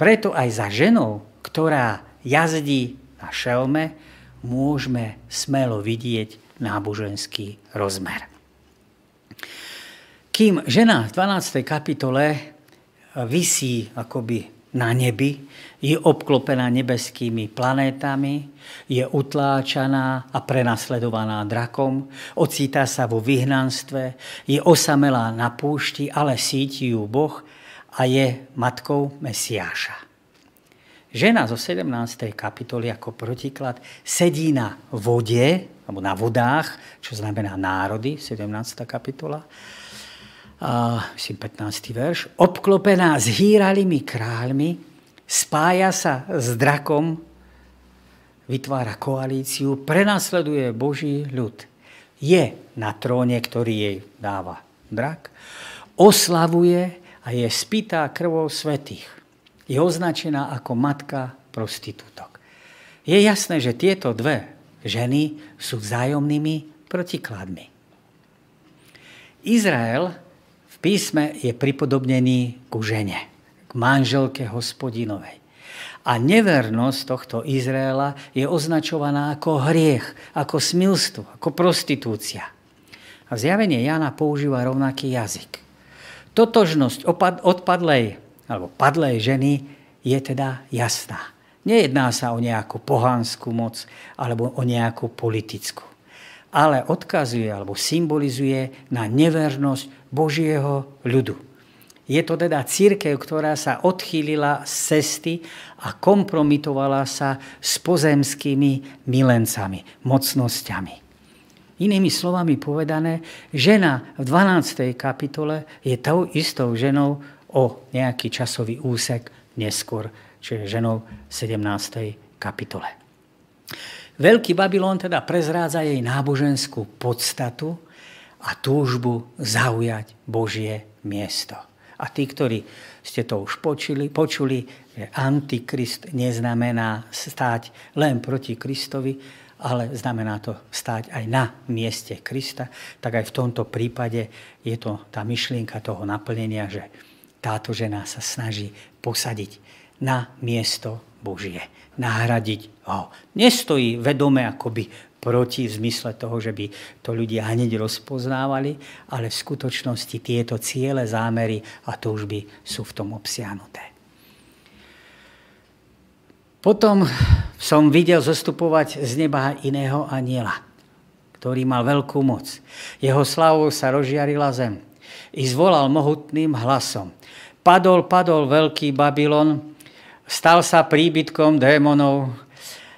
Preto aj za ženou, ktorá jazdí na šelme, môžeme smelo vidieť náboženský rozmer. Kým žena v dvanástej kapitole visí akoby na nebi, je obklopená nebeskými planétami, je utláčaná a prenasledovaná drakom, ocitá sa vo vyhnanstve, je osamelá na púšti, ale síti ju Boh a je matkou Mesiáša. Žena zo sedemnástej kapitoly ako protiklad sedí na vode, alebo na vodách, čo znamená národy, sedemnásta kapitola, myslím pätnásty verš, obklopená zhýralými kráľmi, spája sa s drakom, vytvára koalíciu, prenasleduje Boží ľud. Je na tróne, ktorý jej dáva drak, oslavuje a je spýtá krvou svätých. Je označená ako matka prostitútok. Je jasné, že tieto dve ženy sú vzájomnými protikladmi. Izrael v písme je pripodobnený ku žene, k manželke Hospodinovej. A nevernosť tohto Izraela je označovaná ako hriech, ako smilstvo, ako prostitúcia. A v Zjavení Jána používa rovnaký jazyk. Totožnosť odpadlej alebo padlej ženy je teda jasná. Nejedná sa o nejakú pohanskú moc alebo o nejakú politickú, ale odkazuje alebo symbolizuje na nevernosť Božieho ľudu. Je to teda cirkev, ktorá sa odchýlila z cesty a kompromitovala sa s pozemskými milencami, mocnosťami. Inými slovami povedané, žena v dvanástej kapitole je tou istou ženou o nejaký časový úsek neskôr, čiže ženou sedemnástej kapitole. Veľký Babylon teda prezrádza jej náboženskú podstatu a túžbu zaujať Božie miesto. A tí, ktorí ste to už počuli, počuli, že antikrist neznamená stáť len proti Kristovi, ale znamená to stáť aj na mieste Krista, tak aj v tomto prípade je to tá myšlienka toho naplnenia, že táto žena sa snaží posadiť na miesto Božie, nahradiť ho. Nestojí vedome akoby proti v zmysle toho, že by to ľudia hneď rozpoznávali, ale v skutočnosti tieto ciele, zámery a túžby sú v tom obsiahnuté. Potom som videl zostupovať z neba iného anjela, ktorý mal veľkú moc. Jeho slávou sa rozžiarila zem. I zvolal mohutným hlasom. Padol, padol veľký Babylon, stal sa príbytkom démonov,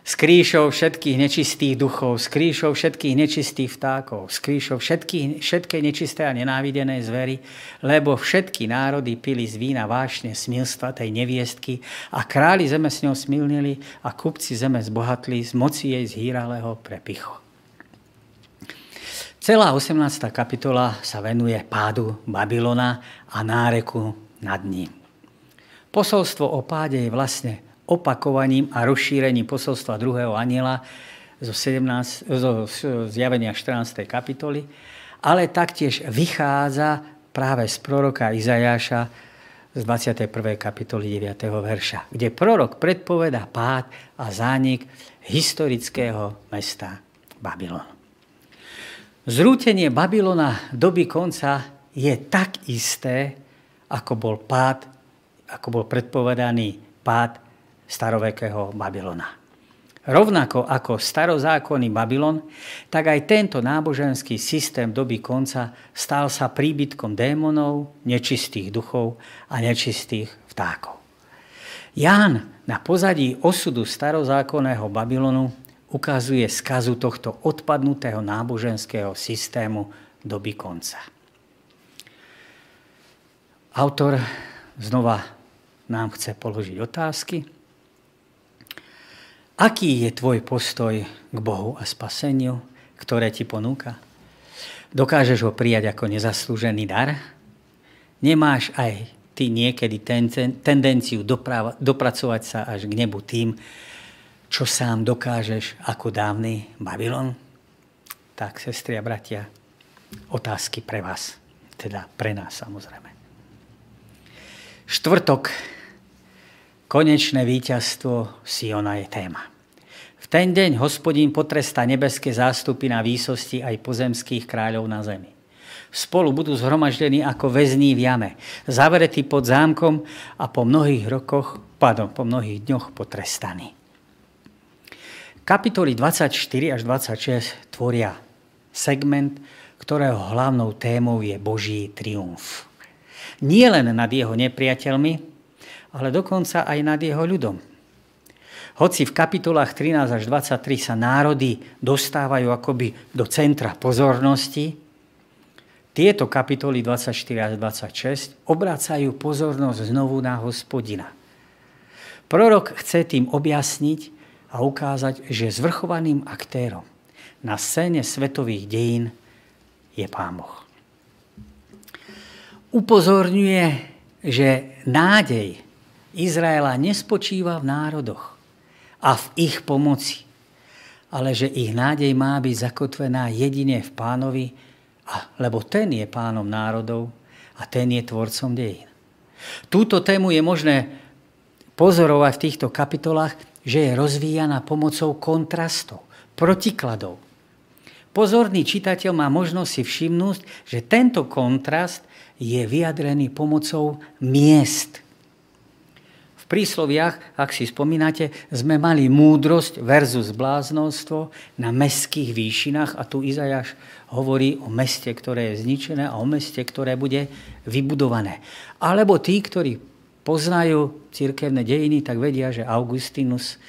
skrýšou všetkých nečistých duchov, skrýšou všetkých nečistých vtákov, skrýšou všetkej nečisté a nenávidenej zvery, lebo všetky národy pili z vína vášne smilstva tej neviestky a králi zeme s ňou smilnili a kupci zeme zbohatli z moci jej zhýralého prepichu. Celá osemnásta kapitola sa venuje pádu Babylona a náreku nad ním. Posolstvo o páde je vlastne opakovaním a rozšírením posolstva druhého anjela zo, zo zjavenia štrnástej kapitoly, ale taktiež vychádza práve z proroka Izajáša z dvadsiatej prvej kapitoly deviateho verša, kde prorok predpovedá pád a zánik historického mesta Babylon. Zrútenie Babylona doby konca je tak isté, ako bol pád, ako bol predpovedaný pád starovekého Babylona. Rovnako ako starozákonný Babylon, tak aj tento náboženský systém doby konca stal sa príbytkom démonov, nečistých duchov a nečistých vtákov. Ján na pozadí osudu starozákonného Babylonu ukazuje skazu tohto odpadnutého náboženského systému doby konca. Autor znova nám chce položiť otázky. Aký je tvoj postoj k Bohu a spaseniu, ktoré ti ponúka? Dokážeš ho prijať ako nezaslúžený dar? Nemáš aj ty niekedy ten, ten, tendenciu doprava, dopracovať sa až k nebu tým, čo sám dokážeš ako dávny Babylon? Tak, sestry a bratia, otázky pre vás, teda pre nás samozrejme. Štvrtok. Konečné víťazstvo Siona je téma. V ten deň Hospodín potrestá nebeské zástupy na výsosti aj pozemských kráľov na zemi. Spolu budú zhromaždení ako väzni v jame, zavretí pod zámkom a po mnohých rokoch pardon, po mnohých dňoch potrestaní. Kapitoly dvadsaťštyri až dvadsaťšesť tvoria segment, ktorého hlavnou témou je Boží triumf. Nie len nad jeho nepriateľmi, ale dokonca aj nad jeho ľudom. Hoci v kapitolách trinásť až dvadsaťtri sa národy dostávajú akoby do centra pozornosti, tieto kapitoly dvadsaťštyri až dvadsaťšesť obracajú pozornosť znovu na Hospodina. Prorok chce tým objasniť a ukázať, že zvrchovaným aktérom na scéne svetových dejín je Pán Boh. Upozorňuje, že nádej Izraela nespočíva v národoch a v ich pomoci, ale že ich nádej má byť zakotvená jedine v Pánovi, lebo ten je pánom národov a ten je tvorcom dejín. Túto tému je možné pozorovať v týchto kapitolách, že je rozvíjana pomocou kontrastov, protikladov. Pozorný čitateľ má možnosť si všimnúť, že tento kontrast je vyjadrený pomocou miest. V prísloviach, ak si spomínate, sme mali múdrosť versus bláznostvo na mestských výšinách a tu Izajáš hovorí o meste, ktoré je zničené a o meste, ktoré bude vybudované. Alebo tí, ktorí poznajú cirkevné dejiny, tak vedia, že Augustinus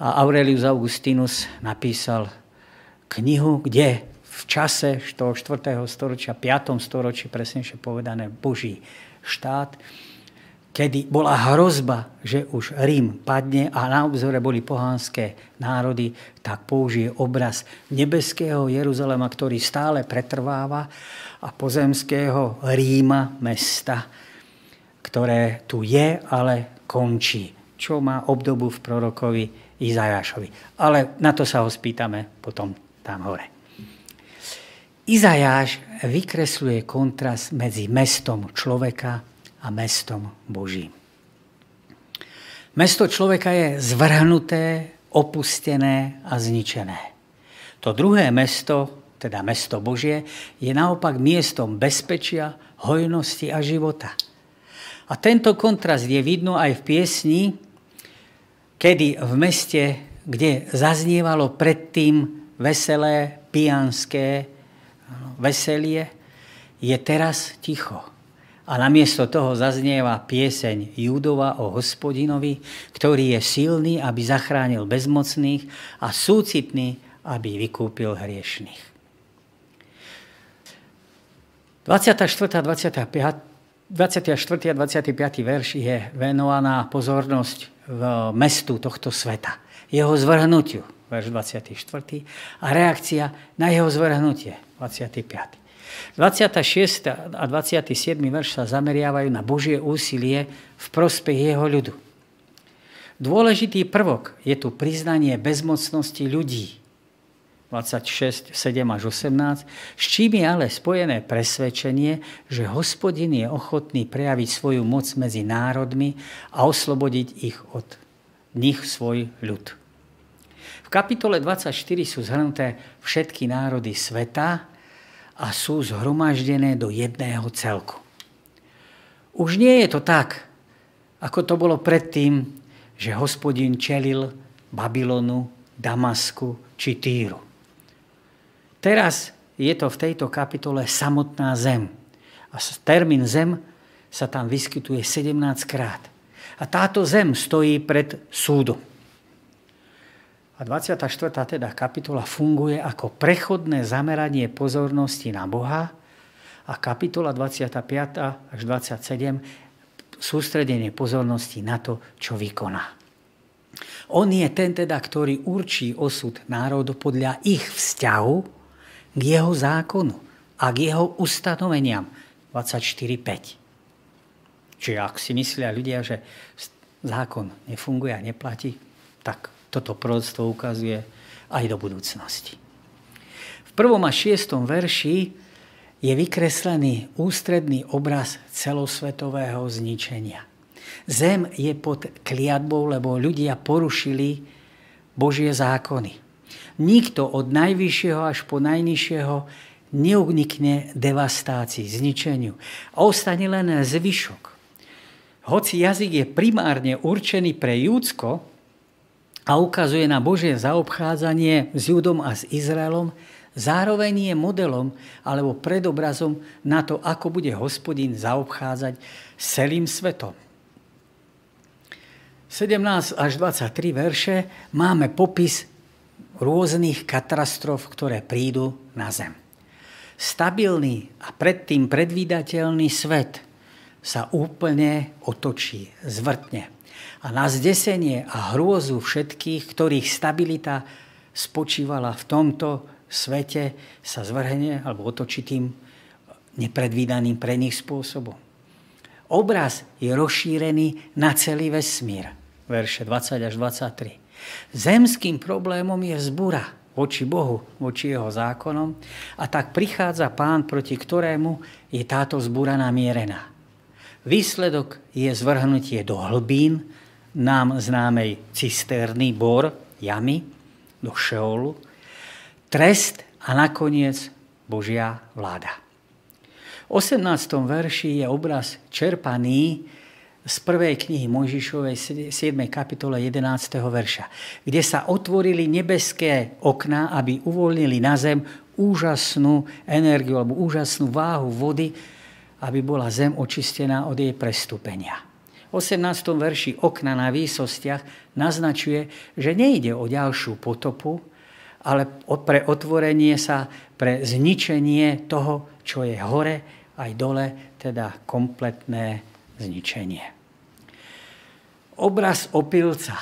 a Aurelius Augustinus napísal knihu, kde v čase štvrtého storočia, piatom storočí, presnejšie povedané, Boží štát, kedy bola hrozba, že už Rím padne a na obzore boli pohanské národy, tak použije obraz nebeského Jeruzalema, ktorý stále pretrváva, a pozemského Ríma, mesta, ktoré tu je, ale končí, čo má obdobu v prorokovi Izajášovi. Ale na to sa ho spýtame potom tam hore. Izajáš vykresľuje kontrast medzi mestom človeka a mestom Božím. Mesto človeka je zvrhnuté, opustené a zničené. To druhé mesto, teda mesto Božie, je naopak miestom bezpečia, hojnosti a života. A tento kontrast je vidno aj v piesni, kedy v meste, kde zaznievalo predtým veselé, pijanské veselie, je teraz ticho. A namiesto toho zaznieva pieseň Júdova o Hospodinovi, ktorý je silný, aby zachránil bezmocných, a súcitný, aby vykúpil hriešných. dvadsiaty štvrtý a dvadsiaty piaty verš je venovaná pozornosť v mestu tohto sveta, jeho zvrhnutiu, verš dvadsiaty štvrtý, a reakcia na jeho zvrhnutie, dvadsiaty piaty dvadsiaty šiesty a dvadsiaty siedmy verš sa zameriavajú na Božie úsilie v prospech jeho ľudu. Dôležitý prvok je tu priznanie bezmocnosti ľudí, dvadsaťšesť, sedem až osemnásť, s čím je ale spojené presvedčenie, že Hospodin je ochotný prejaviť svoju moc medzi národmi a oslobodiť ich od nich svoj ľud. V kapitole dvadsaťštyri sú zhrnuté všetky národy sveta a sú zhromaždené do jedného celku. Už nie je to tak, ako to bolo predtým, že Hospodin čelil Babylonu, Damasku či Týru. Teraz je to v tejto kapitole samotná zem. A termín zem sa tam vyskytuje sedemnásťkrát. A táto zem stojí pred súdom. A dvadsiata štvrtá teda kapitola funguje ako prechodné zameranie pozornosti na Boha a kapitola dvadsiata piata až dvadsiata siedma sústredenie pozornosti na to, čo vykoná. On je ten teda, ktorý určí osud národu podľa ich vzťahu k jeho zákonu a k jeho ustanoveniam dvadsaťštyri päť. Čiže ak si myslia ľudia, že zákon nefunguje a neplatí, tak toto proroctvo ukazuje aj do budúcnosti. V prvom a šiestom verši je vykreslený ústredný obraz celosvetového zničenia. Zem je pod kliatbou, lebo ľudia porušili Božie zákony. Nikto od najvyššieho až po najnižšieho neunikne devastácii, zničeniu. A ostane len zvyšok. V hoci jazyk je primárne určený pre Júdsko a ukazuje na Božie zaobchádzanie s Júdom a s Izraelom, zároveň je modelom alebo predobrazom na to, ako bude Hospodin zaobchádzať s celým svetom. sedemnásť až dvadsaťtri verše máme popis rôznych katastrof, ktoré prídu na zem. Stabilný a predtým predvídateľný svet sa úplne otočí, zvrtne. A na zdesenie a hrôzu všetkých, ktorých stabilita spočívala v tomto svete, sa zvrhne alebo otočí tým nepredvídaným pre nich spôsobom. Obraz je rozšírený na celý vesmír. Verše dvadsať až dvadsaťtri. Zemským problémom je vzbúra voči Bohu, voči jeho zákonom, a tak prichádza Pán, proti ktorému je táto vzbúra namierená. Výsledok je zvrhnutie do hlbín, nám známej cisterny, bor, jamy, do šeolu, trest a nakoniec Božia vláda. V osemnástom verši je obraz čerpaný z prvej knihy Mojžišovej siedmej kapitole jedenásteho verša, kde sa otvorili nebeské okná, aby uvoľnili na zem úžasnú energiu alebo úžasnú váhu vody, aby bola zem očistená od jej prestúpenia. V osemnástom verši okna na výsostiach naznačuje, že nejde o ďalšiu potopu, ale pre otvorenie sa, pre zničenie toho, čo je hore aj dole, teda kompletné zničenie. Obraz opilca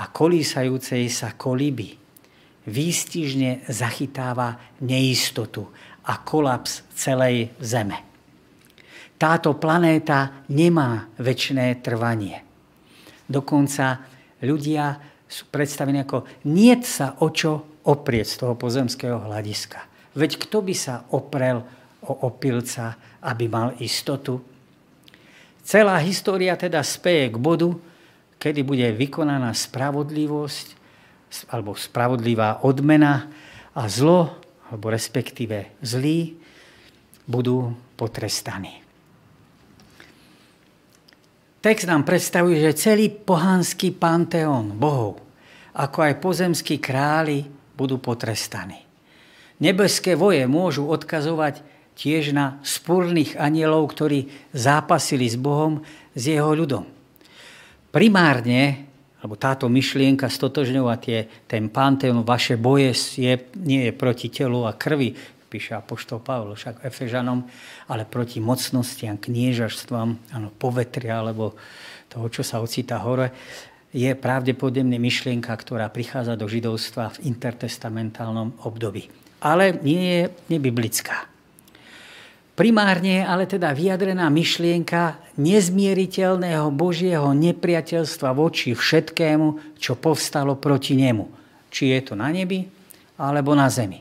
a kolísajúcej sa koliby výstižne zachytáva neistotu a kolaps celej zeme. Táto planéta nemá večné trvanie. Dokonca ľudia sú predstavení ako niet sa o čo oprieť z toho pozemského hľadiska. Veď kto by sa oprel o opilca, aby mal istotu? Celá história teda speje k bodu, kedy bude vykonaná spravodlivosť alebo spravodlivá odmena a zlo, alebo respektíve zlí, budú potrestaní. Text nám predstavuje, že celý pohanský panteón bohov, ako aj pozemskí králi, budú potrestaní. Nebeské voje môžu odkazovať tiež na spúrnych anielov, ktorí zápasili s Bohom, s jeho ľudom. Primárne, alebo táto myšlienka stotožňovať je ten panteón, vaše boje je, nie je proti telu a krvi, píše apoštol Pavol však Efežanom, ale proti mocnostiam, kniežaštvam, áno, povetria, alebo toho, čo sa ocitá hore, je pravdepodobne myšlienka, ktorá prichádza do židovstva v intertestamentálnom období. Ale nie je nebiblická. Primárne je ale teda vyjadrená myšlienka nezmieriteľného Božieho nepriateľstva voči všetkému, čo povstalo proti nemu. Či je to na nebi, alebo na zemi.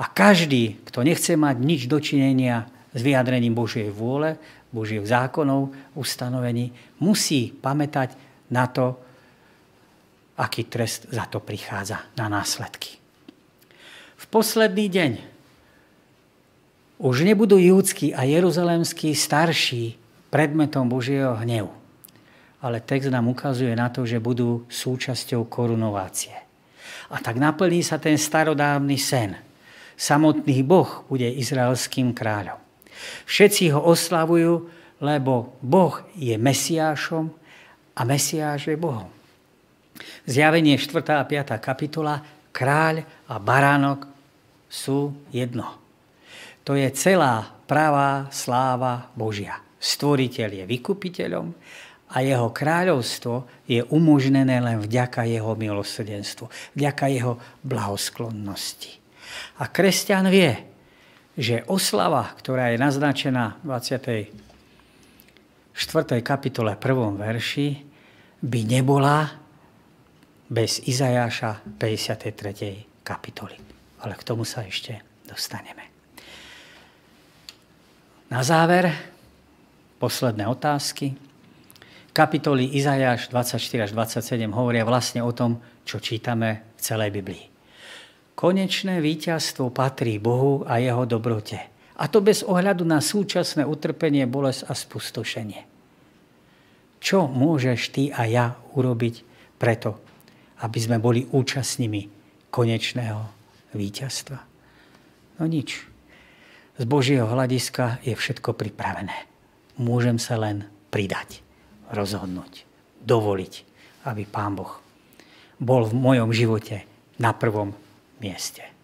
A každý, kto nechce mať nič dočinenia s vyjadrením Božej vôle, Božích zákonov, ustanovení, musí pamätať na to, aký trest za to prichádza, na následky. V posledný deň už nebudú júdski a jeruzalemskí starší predmetom Božieho hnevu. Ale text nám ukazuje na to, že budú súčasťou korunovácie. A tak naplní sa ten starodávny sen. Samotný Boh bude izraelským kráľom. Všetci ho oslavujú, lebo Boh je Mesiášom a Mesiáš je Bohom. Zjavenie štvrtá a piata kapitola, kráľ a baránok sú jedno. To je celá pravá sláva Božia. Stvoriteľ je vykupiteľom a jeho kráľovstvo je umožnené len vďaka jeho milosrdenstvu, vďaka jeho blahosklonnosti. A kresťan vie, že oslava, ktorá je naznačená v dvadsiatej štvrtej kapitole prvom verši, by nebola bez Izajáša päťdesiatej tretej kapitoly. Ale k tomu sa ešte dostaneme. Na záver, posledné otázky. Kapitoly Izajáš dvadsaťštyri až dvadsaťsedem hovoria vlastne o tom, čo čítame v celej Biblii. Konečné víťazstvo patrí Bohu a jeho dobrote. A to bez ohľadu na súčasné utrpenie, bolesť a spustošenie. Čo môžeš ty a ja urobiť preto, aby sme boli účastnými konečného víťazstva? No nič. Z Božieho hľadiska je všetko pripravené. Môžem sa len pridať, rozhodnúť, dovoliť, aby Pán Boh bol v mojom živote na prvom mieste.